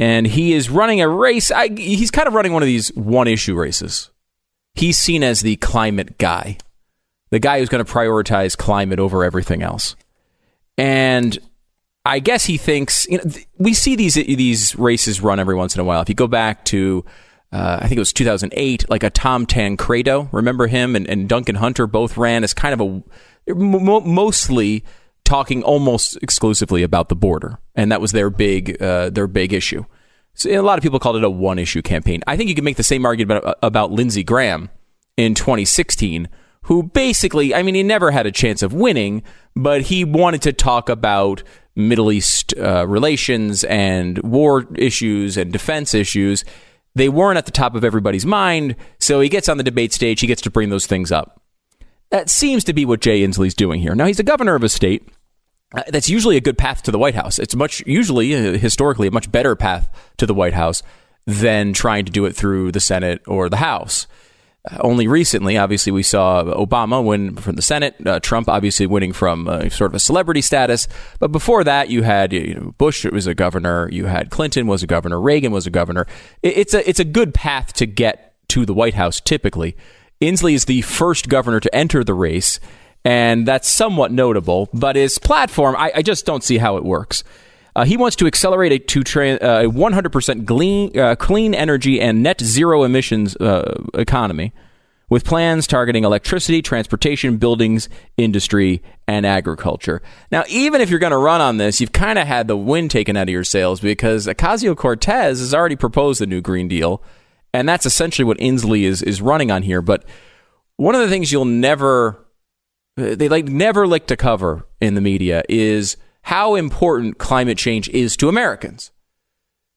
And he is running a race. He's kind of running one of these one-issue races. He's seen as the climate guy, the guy who's going to prioritize climate over everything else. And I guess he thinks, we see these races run every once in a while. If you go back to, I think it was 2008, like a Tom Tancredo, remember him, and Duncan Hunter both ran as kind of a, mostly talking almost exclusively about the border, and that was their big issue. So a lot of people called it a one-issue campaign. I think you can make the same argument about Lindsey Graham in 2016, who basically, he never had a chance of winning, but he wanted to talk about Middle East relations and war issues and defense issues. They weren't at the top of everybody's mind, so he gets on the debate stage, he gets to bring those things up. That seems to be what Jay Inslee's doing here. Now, he's the governor of a state. That's usually a good path to the White House. It's historically, a much better path to the White House than trying to do it through the Senate or the House. Only recently, obviously, we saw Obama win from the Senate, Trump obviously winning from sort of a celebrity status. But before that, you had Bush was a governor, you had Clinton was a governor, Reagan was a governor. It's a good path to get to the White House, typically. Inslee is the first governor to enter the race, and that's somewhat notable. But his platform, I just don't see how it works. He wants to accelerate a 100% clean energy and net zero emissions economy, with plans targeting electricity, transportation, buildings, industry, and agriculture. Now, even if you're going to run on this, you've kind of had the wind taken out of your sails because Ocasio-Cortez has already proposed the new Green Deal. And that's essentially what Inslee is running on here. But one of the things you'll never, they never like to cover in the media is how important climate change is to Americans.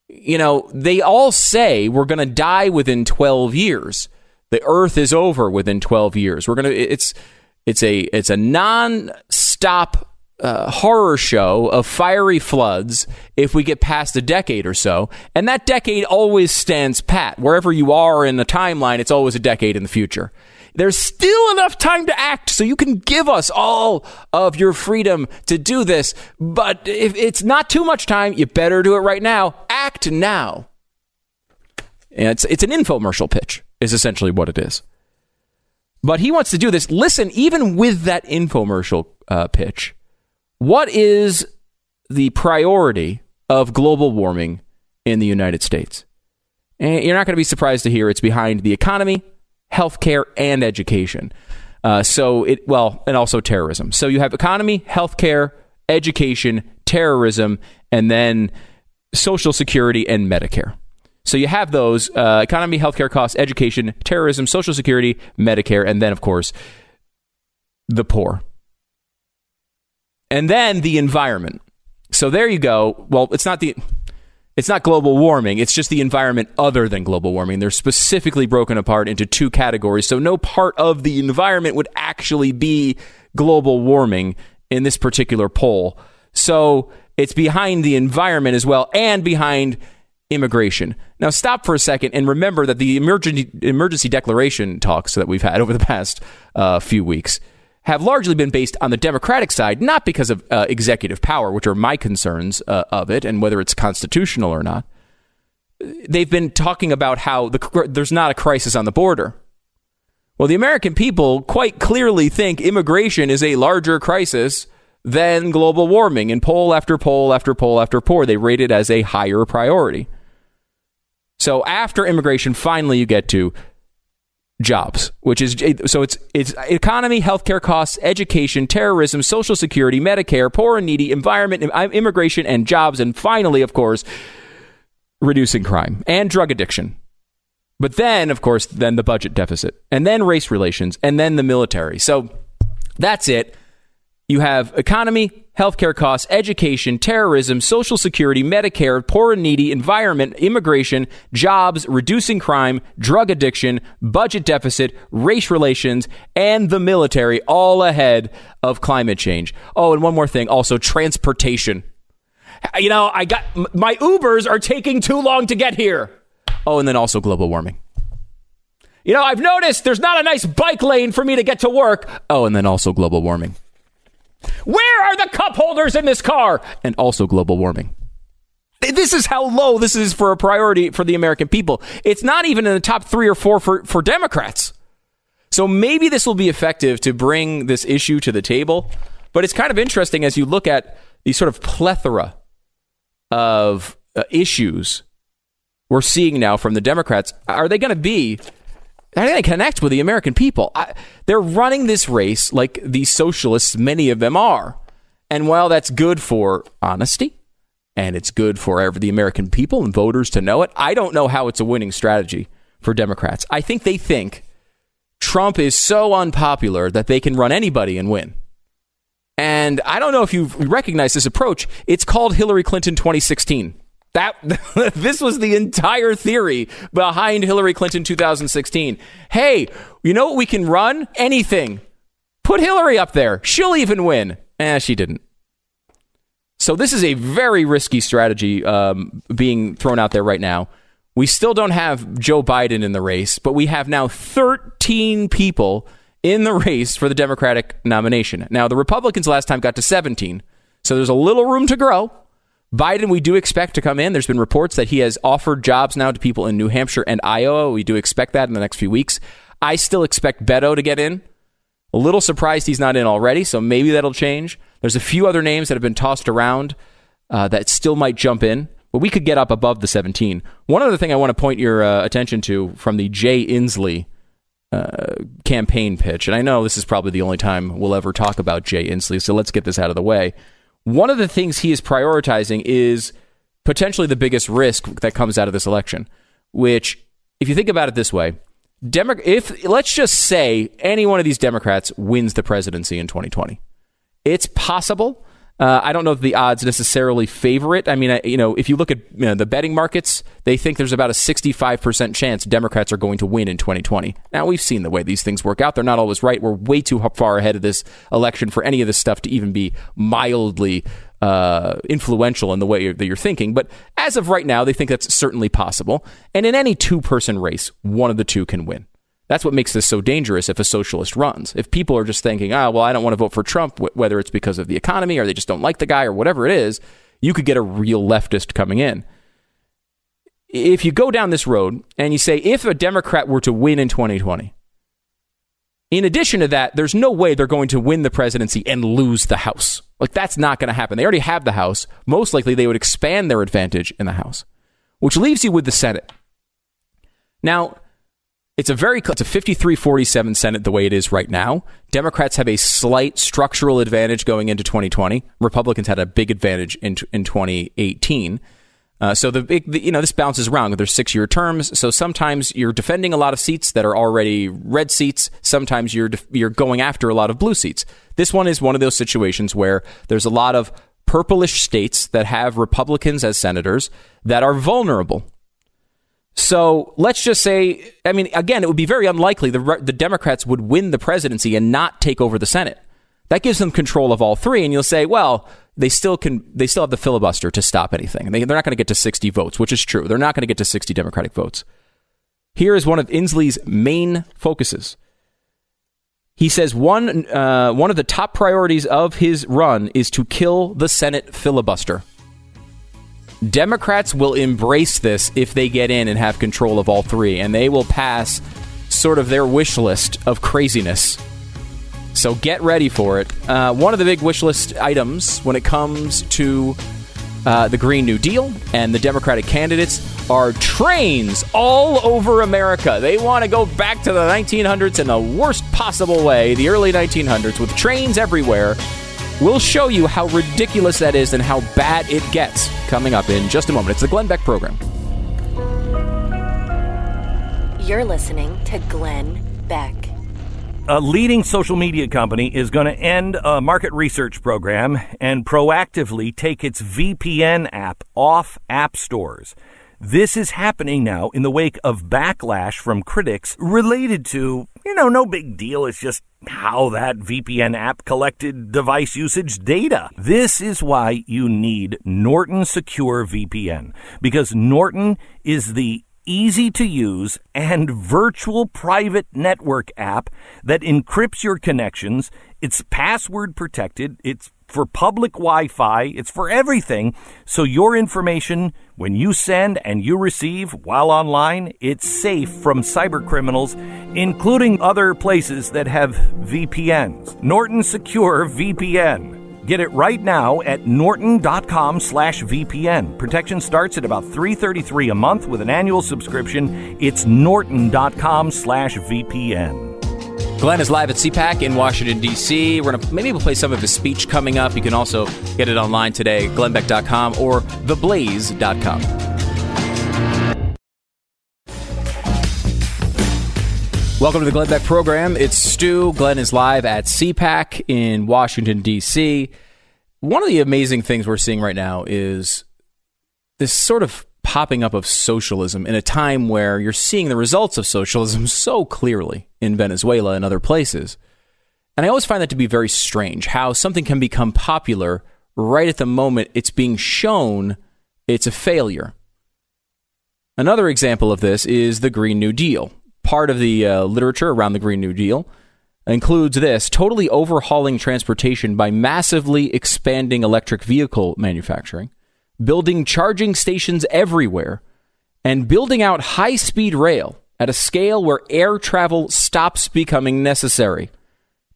You know, they all say we're going to die within 12 years. The Earth is over within 12 years. We're going to, it's a non-stop horror show of fiery floods if we get past a decade or so. And that decade always stands pat. Wherever you are in the timeline, it's always a decade in the future. There's still enough time to act, so you can give us all of your freedom to do this. But if it's not too much time, you better do it right now. Act now. And it's an infomercial pitch is essentially what it is. But he wants to do this. Listen, even with that infomercial pitch, what is the priority of global warming in the United States? And you're not going to be surprised to hear it's behind the economy, healthcare, and education. And also terrorism. So you have economy, healthcare, education, terrorism, and then Social Security and Medicare. So you have those economy, healthcare costs, education, terrorism, Social Security, Medicare, and then, of course, the poor. And then the environment. So there you go. Well, it's not global warming. It's just the environment other than global warming. They're specifically broken apart into two categories. So no part of the environment would actually be global warming in this particular poll. So it's behind the environment as well and behind immigration. Now, stop for a second and remember that the emergency declaration talks that we've had over the past few weeks have largely been based on the Democratic side, not because of executive power, which are my concerns of it and whether it's constitutional or not. They've been talking about how there's not a crisis on the border. Well, the American people quite clearly think immigration is a larger crisis than global warming. And poll after poll after poll after poll, they rate it as a higher priority. So after immigration, finally you get to jobs, which is so it's economy, healthcare costs, education, terrorism, Social Security, Medicare, poor and needy, environment, immigration, and jobs, and finally, of course, reducing crime and drug addiction. But then, of course, then the budget deficit, and then race relations, and then the military. So that's it. You have economy, healthcare costs, education, terrorism, Social Security, Medicare, poor and needy, environment, immigration, jobs, reducing crime, drug addiction, budget deficit, race relations, and the military, all ahead of climate change. Oh, and one more thing, also transportation. You know, I got my Ubers are taking too long to get here. Oh, and then also global warming. You know, I've noticed there's not a nice bike lane for me to get to work. Oh, and then also global warming. Where are the cup holders in this car? And also global warming. This is how low this is for a priority for the American people. It's not even in the top 3 or 4 for Democrats. So maybe this will be effective to bring this issue to the table. But it's kind of interesting as you look at the sort of plethora of issues we're seeing now from the Democrats. How do they connect with the American people? They're running this race like the socialists, many of them are. And while that's good for honesty and it's good for the American people and voters to know it, I don't know how it's a winning strategy for Democrats. I think they think Trump is so unpopular that they can run anybody and win. And I don't know if you recognize this approach. It's called Hillary Clinton 2016. This was the entire theory behind Hillary Clinton 2016. Hey, you know what we can run? Anything. Put Hillary up there. She'll even win. She didn't. So this is a very risky strategy being thrown out there right now. We still don't have Joe Biden in the race, but we have now 13 people in the race for the Democratic nomination. Now, the Republicans last time got to 17, so there's a little room to grow. Biden, we do expect to come in. There's been reports that he has offered jobs now to people in New Hampshire and Iowa. We do expect that in the next few weeks. I still expect Beto to get in. A little surprised he's not in already, so maybe that'll change. There's a few other names that have been tossed around that still might jump in, but we could get up above the 17. One other thing I want to point your attention to from the Jay Inslee campaign pitch, and I know this is probably the only time we'll ever talk about Jay Inslee, so let's get this out of the way. One of the things he is prioritizing is potentially the biggest risk that comes out of this election, which if you think about it this way, if let's just say any one of these Democrats wins the presidency in 2020, it's possible. I don't know if the odds necessarily favor it. I mean, if you look at the betting markets, they think there's about a 65% chance Democrats are going to win in 2020. Now, we've seen the way these things work out. They're not always right. We're way too far ahead of this election for any of this stuff to even be mildly influential in the way that you're thinking. But as of right now, they think that's certainly possible. And in any two-person race, one of the two can win. That's what makes this so dangerous if a socialist runs. If people are just thinking, well, I don't want to vote for Trump, whether it's because of the economy or they just don't like the guy or whatever it is, you could get a real leftist coming in. If you go down this road and you say, if a Democrat were to win in 2020, in addition to that, there's no way they're going to win the presidency and lose the House. Like, that's not going to happen. They already have the House. Most likely, they would expand their advantage in the House, which leaves you with the Senate. Now, it's a 53-47 Senate the way it is right now. Democrats have a slight structural advantage going into 2020. Republicans had a big advantage in 2018. This bounces around. There's 6-year terms. So sometimes you're defending a lot of seats that are already red seats. Sometimes you're going after a lot of blue seats. This one is one of those situations where there's a lot of purplish states that have Republicans as senators that are vulnerable. So let's just say, I mean, again, it would be very unlikely the Democrats would win the presidency and not take over the Senate. That gives them control of all three. And you'll say, well, they still have the filibuster to stop anything. And they're not going to get to 60 votes, which is true. They're not going to get to 60 Democratic votes. Here is one of Inslee's main focuses. He says one of the top priorities of his run is to kill the Senate filibuster. Democrats will embrace this if they get in and have control of all three, and they will pass sort of their wish list of craziness. So get ready for it. One of the big wish list items when it comes to the Green New Deal and the Democratic candidates are trains all over America. They want to go back to the 1900s in the worst possible way, the early 1900s, with trains everywhere. We'll show you how ridiculous that is and how bad it gets coming up in just a moment. It's the Glenn Beck Program. You're listening to Glenn Beck. A leading social media company is going to end a market research program and proactively take its VPN app off app stores. This is happening now in the wake of backlash from critics related to, no big deal. It's just how that VPN app collected device usage data. This is why you need Norton Secure VPN, because Norton is the easy-to-use and virtual private network app that encrypts your connections. It's password-protected. It's for public Wi-Fi. It's for everything. So your information, when you send and you receive while online, it's safe from cyber criminals, including other places that have VPNs. Norton Secure VPN. Get it right now at norton.com/VPN. Protection starts at about $333 a month with an annual subscription. It's norton.com/VPN. Glenn is live at CPAC in Washington, D.C. Maybe we'll play some of his speech coming up. You can also get it online today, glennbeck.com or theblaze.com. Welcome to the Glenn Beck Program. It's Stu. Glenn is live at CPAC in Washington, D.C. One of the amazing things we're seeing right now is this sort of popping up of socialism in a time where you're seeing the results of socialism so clearly in Venezuela and other places. And I always find that to be very strange, how something can become popular right at the moment it's being shown it's a failure. Another example of this is the Green New Deal. Part of the literature around the Green New Deal includes this: totally overhauling transportation by massively expanding electric vehicle manufacturing, building charging stations everywhere, and building out high-speed rail at a scale where air travel stops becoming necessary.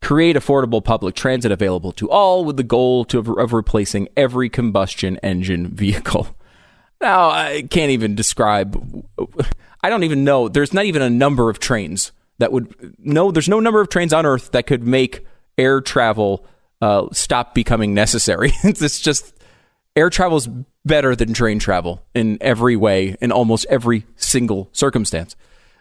Create affordable public transit available to all with the goal of replacing every combustion engine vehicle. Now, I can't even describe. I don't even know. There's not even a number of trains that would... No, there's no number of trains on Earth that could make air travel stop becoming necessary. It's just... Air travel is better than train travel in every way, in almost every single circumstance.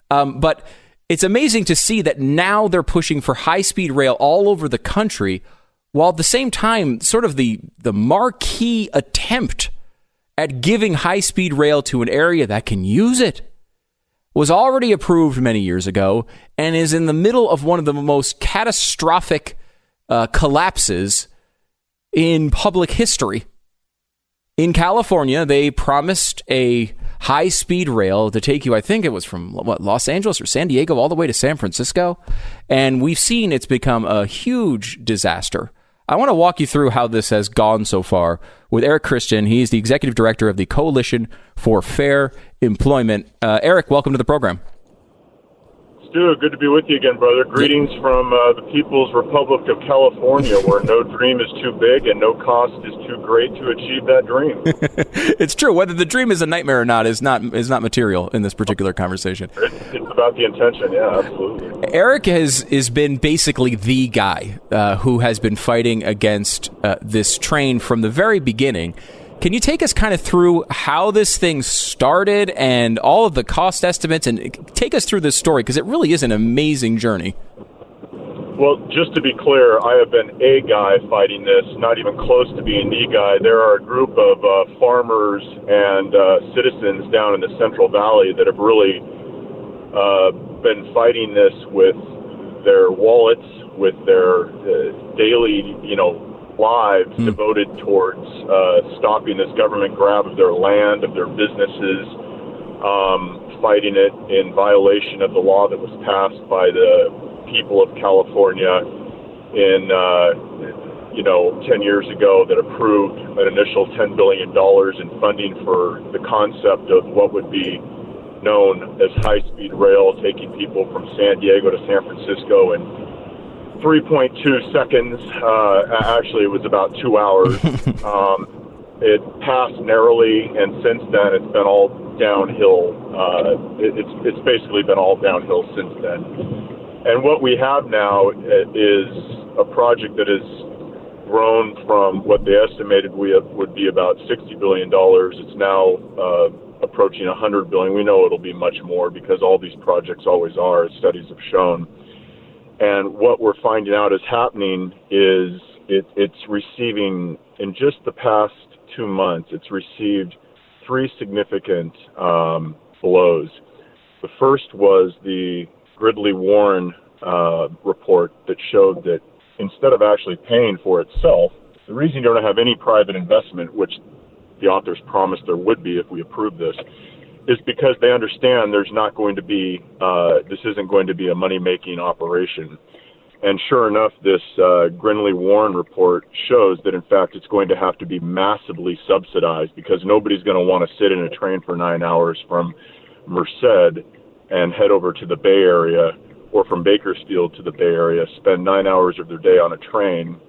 But it's amazing to see that now they're pushing for high-speed rail all over the country, while at the same time, sort of the marquee attempt at giving high-speed rail to an area that can use it was already approved many years ago and is in the middle of one of the most catastrophic collapses in public history. In California, they promised a high-speed rail to take you, I think it was from, Los Angeles or San Diego all the way to San Francisco. And we've seen it's become a huge disaster. I want to walk you through how this has gone so far with Eric Christian. He's the executive director of the Coalition for Fair Employment. Eric, welcome to the program. Stu, good to be with you again, brother. Greetings from the People's Republic of California, where no dream is too big and no cost is too great to achieve that dream. It's true. Whether the dream is a nightmare or not is not material in this particular conversation. It's about the intention. Yeah, absolutely. Eric has been basically the guy who has been fighting against this train from the very beginning. Can you take us kind of through how this thing started and all of the cost estimates, and take us through this story, because it really is an amazing journey? Well, just to be clear, I have been a guy fighting this, not even close to being the guy. There are a group of farmers and citizens down in the Central Valley that have really been fighting this with their wallets, with their daily, lives devoted towards stopping this government grab of their land, of their businesses, fighting it in violation of the law that was passed by the people of California in 10 years ago that approved an initial $10 billion in funding for the concept of what would be known as high-speed rail, taking people from San Diego to San Francisco and 3.2 seconds. Actually, it was about 2 hours. It passed narrowly, and since then, it's been all downhill. It's basically been all downhill since then. And what we have now is a project that has grown from what they estimated would be about $60 billion. It's now approaching $100 billion. We know it'll be much more because all these projects always are, as studies have shown. And what we're finding out is happening is it's receiving, in just the past 2 months, it's received three significant blows. The first was the Gridley-Warren report that showed that instead of actually paying for itself, the reason you don't have any private investment, which the authors promised there would be if we approved this, is because they understand there's not going to be, this isn't going to be a money-making operation. And sure enough, this Gridley-Warren report shows that, in fact, it's going to have to be massively subsidized because nobody's going to want to sit in a train for 9 hours from Merced and head over to the Bay Area, or from Bakersfield to the Bay Area, spend 9 hours of their day on a train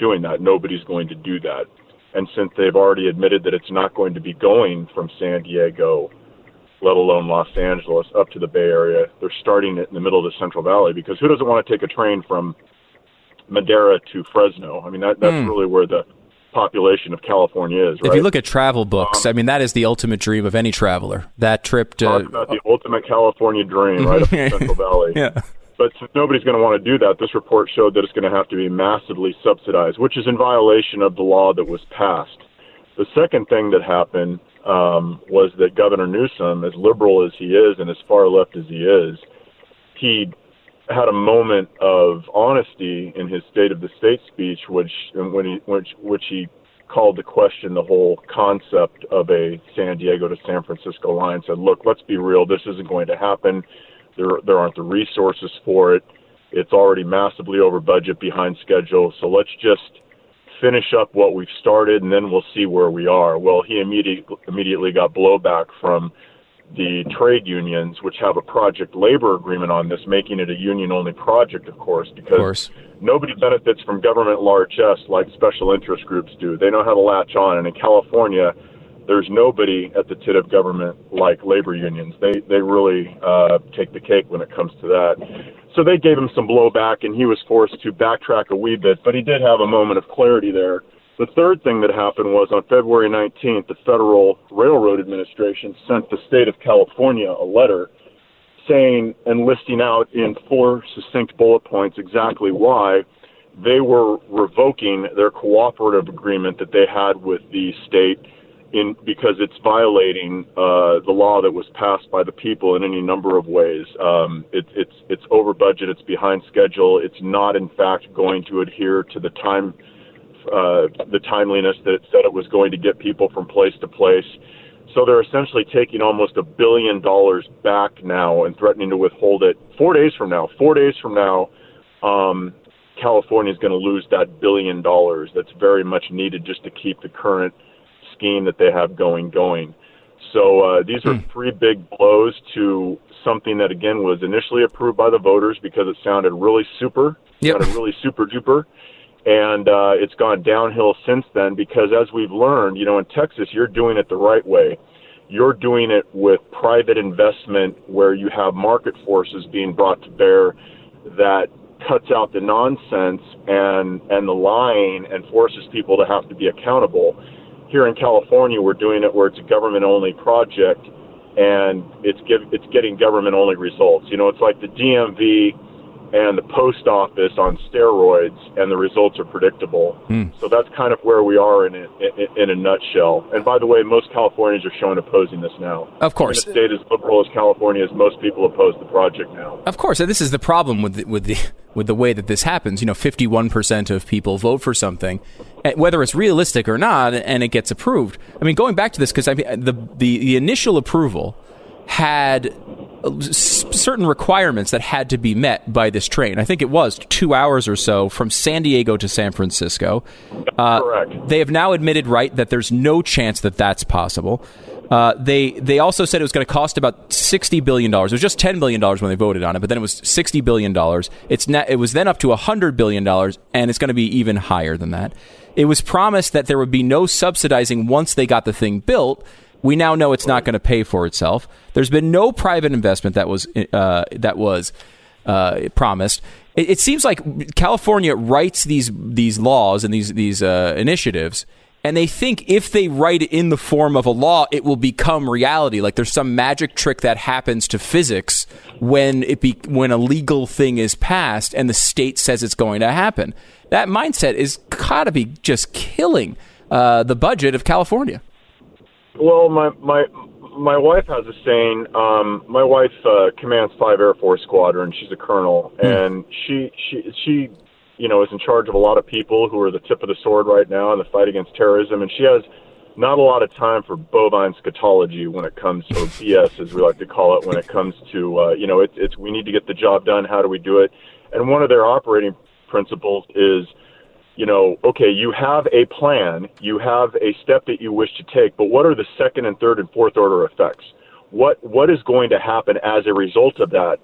doing that. Nobody's going to do that. And since they've already admitted that it's not going to be going from San Diego, let alone Los Angeles, up to the Bay Area, they're starting it in the middle of the Central Valley, because who doesn't want to take a train from Madera to Fresno? I mean, that's really where the population of California is, right? If you look at travel books, I mean, that is the ultimate dream of any traveler, that trip to... Talk about the ultimate California dream, right, up the Central Valley. Yeah. But since nobody's going to want to do that, this report showed that it's going to have to be massively subsidized, which is in violation of the law that was passed. The second thing that happened was that Governor Newsom, as liberal as he is and as far left as he is, he had a moment of honesty in his State of the State speech, which he called to question the whole concept of a San Diego to San Francisco line. Said, look, let's be real. This isn't going to happen. There aren't the resources for it. It's already massively over budget, behind schedule. So let's just finish up what we've started, and then we'll see where we are. Well, he immediately got blowback from the trade unions, which have a project labor agreement on this, making it a union-only project, of course, because nobody benefits from government largesse like special interest groups do. They know how to latch on. And in California, there's nobody at the tit of government like labor unions. They really take the cake when it comes to that. So they gave him some blowback, and he was forced to backtrack a wee bit, but he did have a moment of clarity there. The third thing that happened was on February 19th, the Federal Railroad Administration sent the state of California a letter saying and listing out in four succinct bullet points exactly why they were revoking their cooperative agreement that they had with the state because it's violating the law that was passed by the people in any number of ways. It's over budget, it's behind schedule, it's not in fact going to adhere to the timeliness that it said it was going to get people from place to place. So they're essentially taking almost $1 billion back now and threatening to withhold it 4 days from now. 4 days from now, California is going to lose that $1 billion that's very much needed just to keep the current scheme that they have going. So these are three big blows to something that, again, was initially approved by the voters because it sounded really super, sounded really super duper. And it's gone downhill since then because, as we've learned, you know, in Texas, you're doing it the right way. You're doing it with private investment where you have market forces being brought to bear that cuts out the nonsense and the lying and forces people to have to be accountable. Here in California, we're doing it where it's a government-only project, and it's getting government-only results. You know, it's like the DMV and the post office on steroids, and the results are predictable. So that's kind of where we are in a nutshell. And by the way, most Californians are showing opposing this now. Of course. In a state as liberal as California, as most people oppose the project now. Of course, and this is the problem with the way that this happens. You know, 51% of people vote for something, whether it's realistic or not, and it gets approved. I mean, going back to this, because I mean, the initial approval had certain requirements that had to be met by this train. I think it was 2 hours or so from San Diego to San Francisco. Correct. They have now admitted, right, that there's no chance that that's possible. They also said it was going to cost about $60 billion. It was just $10 billion when they voted on it, but then it was $60 billion. It was then up to $100 billion, and it's going to be even higher than that. It was promised that there would be no subsidizing once they got the thing built. We now know it's not going to pay for itself. There's been no private investment that was promised. It seems like California writes these laws and these initiatives, and they think if they write it in the form of a law, it will become reality. Like there's some magic trick that happens to physics when a legal thing is passed and the state says it's going to happen. That mindset is gotta be just killing the budget of California. Well, my wife has a saying. My wife commands 5 Air Force Squadron. She's a colonel, and she you know, is in charge of a lot of people who are the tip of the sword right now in the fight against terrorism. And she has not a lot of time for bovine scatology when it comes to BS, as we like to call it. When it comes to you know, it's we need to get the job done. How do we do it? And one of their operating principles is, you know, okay, you have a plan, you have a step that you wish to take, but what are the second and third and fourth order effects? What is going to happen as a result of that?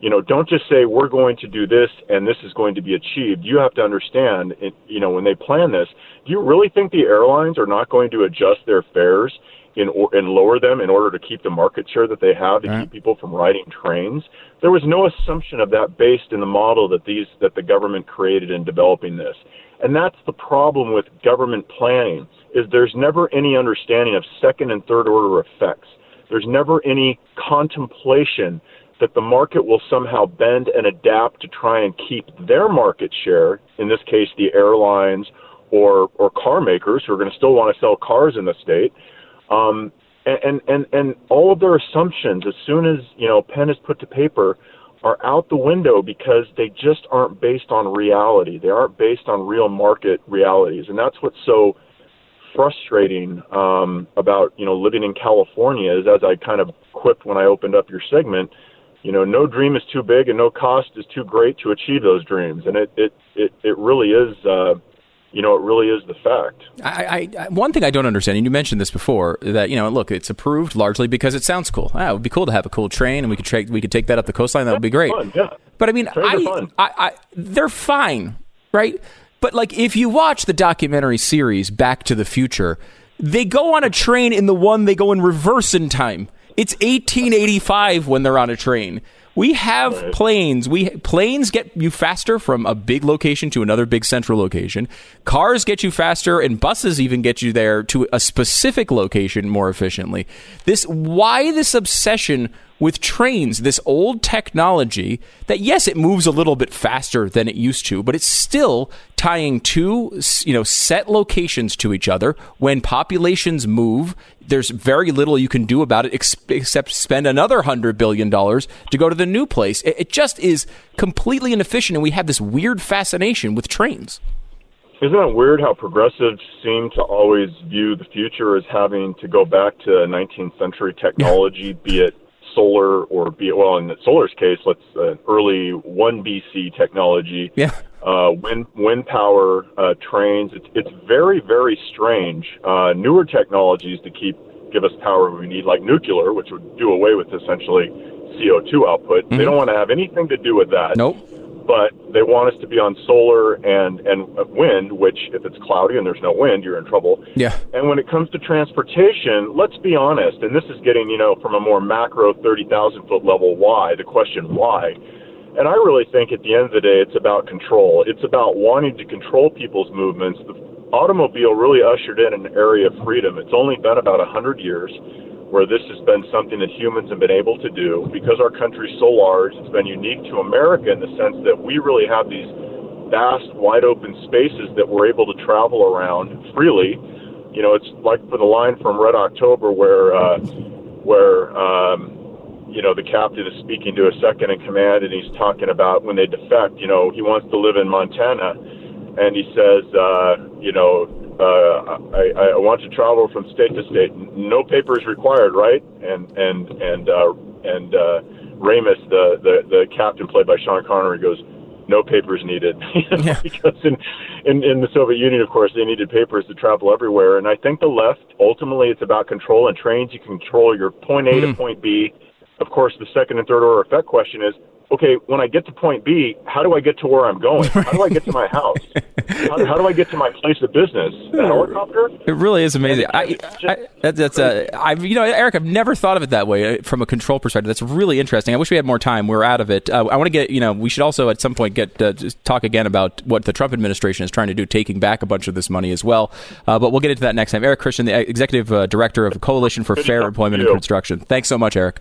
You know, don't just say we're going to do this and this is going to be achieved. You have to understand, you know, when they plan this, do you really think the airlines are not going to adjust their fares and lower them in order to keep the market share that they have to keep people from riding trains? There was no assumption of that based in the model that the government created in developing this. And that's the problem with government planning, is there's never any understanding of second and third order effects. There's never any contemplation that the market will somehow bend and adapt to try and keep their market share, in this case the airlines or car makers who are going to still want to sell cars in the state. And all of their assumptions, as soon as, you know, pen is put to paper, are out the window because they just aren't based on reality. They aren't based on real market realities. And that's what's so frustrating about, you know, living in California is, as I kind of quipped when I opened up your segment, you know, no dream is too big and no cost is too great to achieve those dreams. And it really is, you know, it really is the fact. I one thing I don't understand, and you mentioned this before, that, you know, look, it's approved largely because it sounds cool. It would be cool to have a cool train, and we could take that up the coastline. That would be great. Fun, yeah. But I mean, they're fine, right? But like, if you watch the documentary series Back to the Future, they go on a train in the one they go in reverse in time. It's 1885 when they're on a train. We have planes. Planes get you faster from a big location to another big central location. Cars get you faster, and buses even get you there to a specific location more efficiently. Why this obsession with trains, this old technology that, yes, it moves a little bit faster than it used to, but it's still tying two, set locations to each other. When populations move, there's very little you can do about it except spend another $100 billion to go to the new place. It just is completely inefficient, and we have this weird fascination with trains. Isn't that weird how progressives seem to always view the future as having to go back to 19th century technology, be it solar or in solar's case, let's early 1 BC technology, wind power, trains. It's very, very strange. Newer technologies to give us power we need, like nuclear, which would do away with essentially CO2 output. Mm-hmm. They don't want to have anything to do with that. Nope. But they want us to be on solar and wind, which if it's cloudy and there's no wind, you're in trouble. Yeah. And when it comes to transportation, let's be honest, and this is getting, from a more macro 30,000-foot level, why? And I really think at the end of the day, it's about control. It's about wanting to control people's movements. The automobile really ushered in an area of freedom. It's only been about 100 years where this has been something that humans have been able to do because our country's so large. It's been unique to America in the sense that we really have these vast, wide-open spaces that we're able to travel around freely. It's like for the line from Red October where the captain is speaking to a second-in-command, and he's talking about when they defect, he wants to live in Montana, and he says, I want to travel from state to state. No papers required, right? And Ramos, the captain played by Sean Connery, goes, no papers needed. Because in the Soviet Union, of course, they needed papers to travel everywhere. And I think the left, ultimately, it's about control. And trains, you control your point A to point B. Of course, the second and third order effect question is, okay, when I get to point B, how do I get to where I'm going? How do I get to my house? How do I get to my place of business? A helicopter? It really is amazing. Eric, I've never thought of it that way from a control perspective. That's really interesting. I wish we had more time. We're out of it. I want to get, we should also at some point talk again about what the Trump administration is trying to do, taking back a bunch of this money as well. But we'll get into that next time. Eric Christian, the executive director of Coalition for Fair Employment and Construction. Thanks so much, Eric.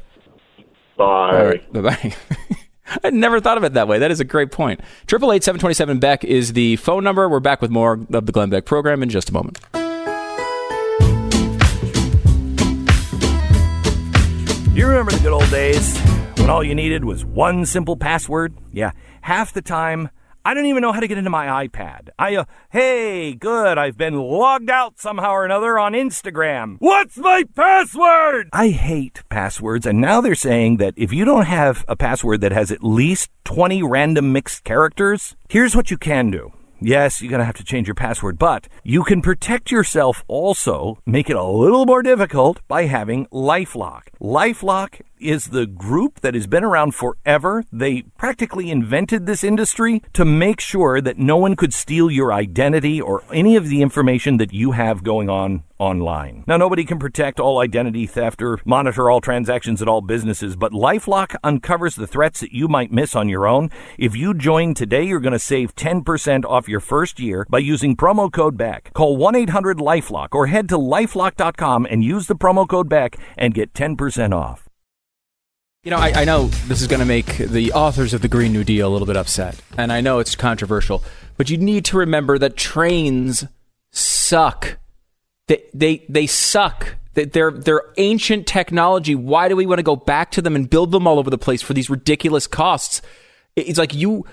Bye. All right. Bye-bye. I never thought of it that way. That is a great point. 888-727-BECK is the phone number. We're back with more of the Glenn Beck program in just a moment. You remember the good old days when all you needed was one simple password? Yeah, half the time, I don't even know how to get into my iPad. I've been logged out somehow or another on Instagram. What's my password? I hate passwords, and now they're saying that if you don't have a password that has at least 20 random mixed characters, here's what you can do. Yes, you're going to have to change your password, but you can protect yourself also, make it a little more difficult by having LifeLock. LifeLock is the group that has been around forever. They practically invented this industry to make sure that no one could steal your identity or any of the information that you have going on online. Now, nobody can protect all identity theft or monitor all transactions at all businesses, but LifeLock uncovers the threats that you might miss on your own. If you join today, you're going to save 10% off your first year by using promo code BECK. Call 1-800-LIFELOCK or head to lifelock.com and use the promo code BECK and get 10% off. I know this is going to make the authors of the Green New Deal a little bit upset, and I know it's controversial, but you need to remember that trains suck. They suck. They're ancient technology. Why do we want to go back to them and build them all over the place for these ridiculous costs? It's like you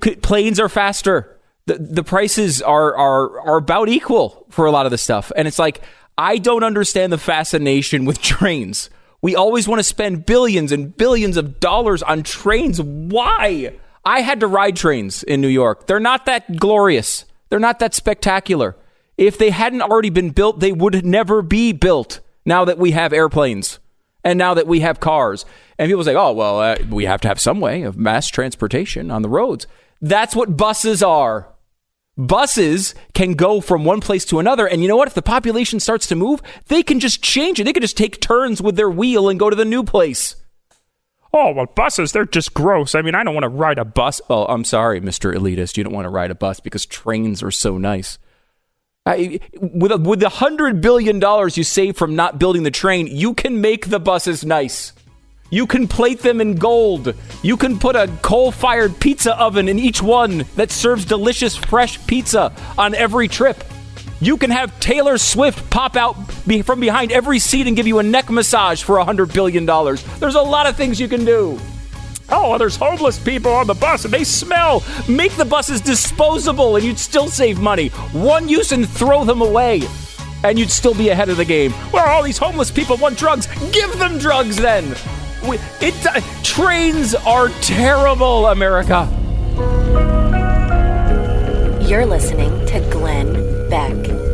could. Planes are faster. The prices are about equal for a lot of the stuff, and it's like I don't understand the fascination with trains. We always want to spend billions and billions of dollars on trains. Why? I had to ride trains in New York. They're not that glorious. They're not that spectacular. If they hadn't already been built, they would never be built now that we have airplanes and now that we have cars. And people say, we have to have some way of mass transportation on the roads. That's what buses are. Buses can go from one place to another. And you know what? If the population starts to move, they can just change it. They can just take turns with their wheel and go to the new place. Oh, well, buses, they're just gross. I mean, I don't want to ride a bus. Oh, I'm sorry, Mr. Elitist. You don't want to ride a bus because trains are so nice. With $100 billion you save from not building the train, you can make the buses nice. You can plate them in gold. You can put a coal-fired pizza oven in each one that serves delicious fresh pizza on every trip. You can have Taylor Swift pop out from behind every seat and give you a neck massage for $100 billion. There's a lot of things you can do. Oh, there's homeless people on the bus and they smell. Make the buses disposable and you'd still save money. One use and throw them away. And you'd still be ahead of the game. Well, all these homeless people want drugs. Give them drugs then. Trains are terrible, America. You're listening to Glenn Beck.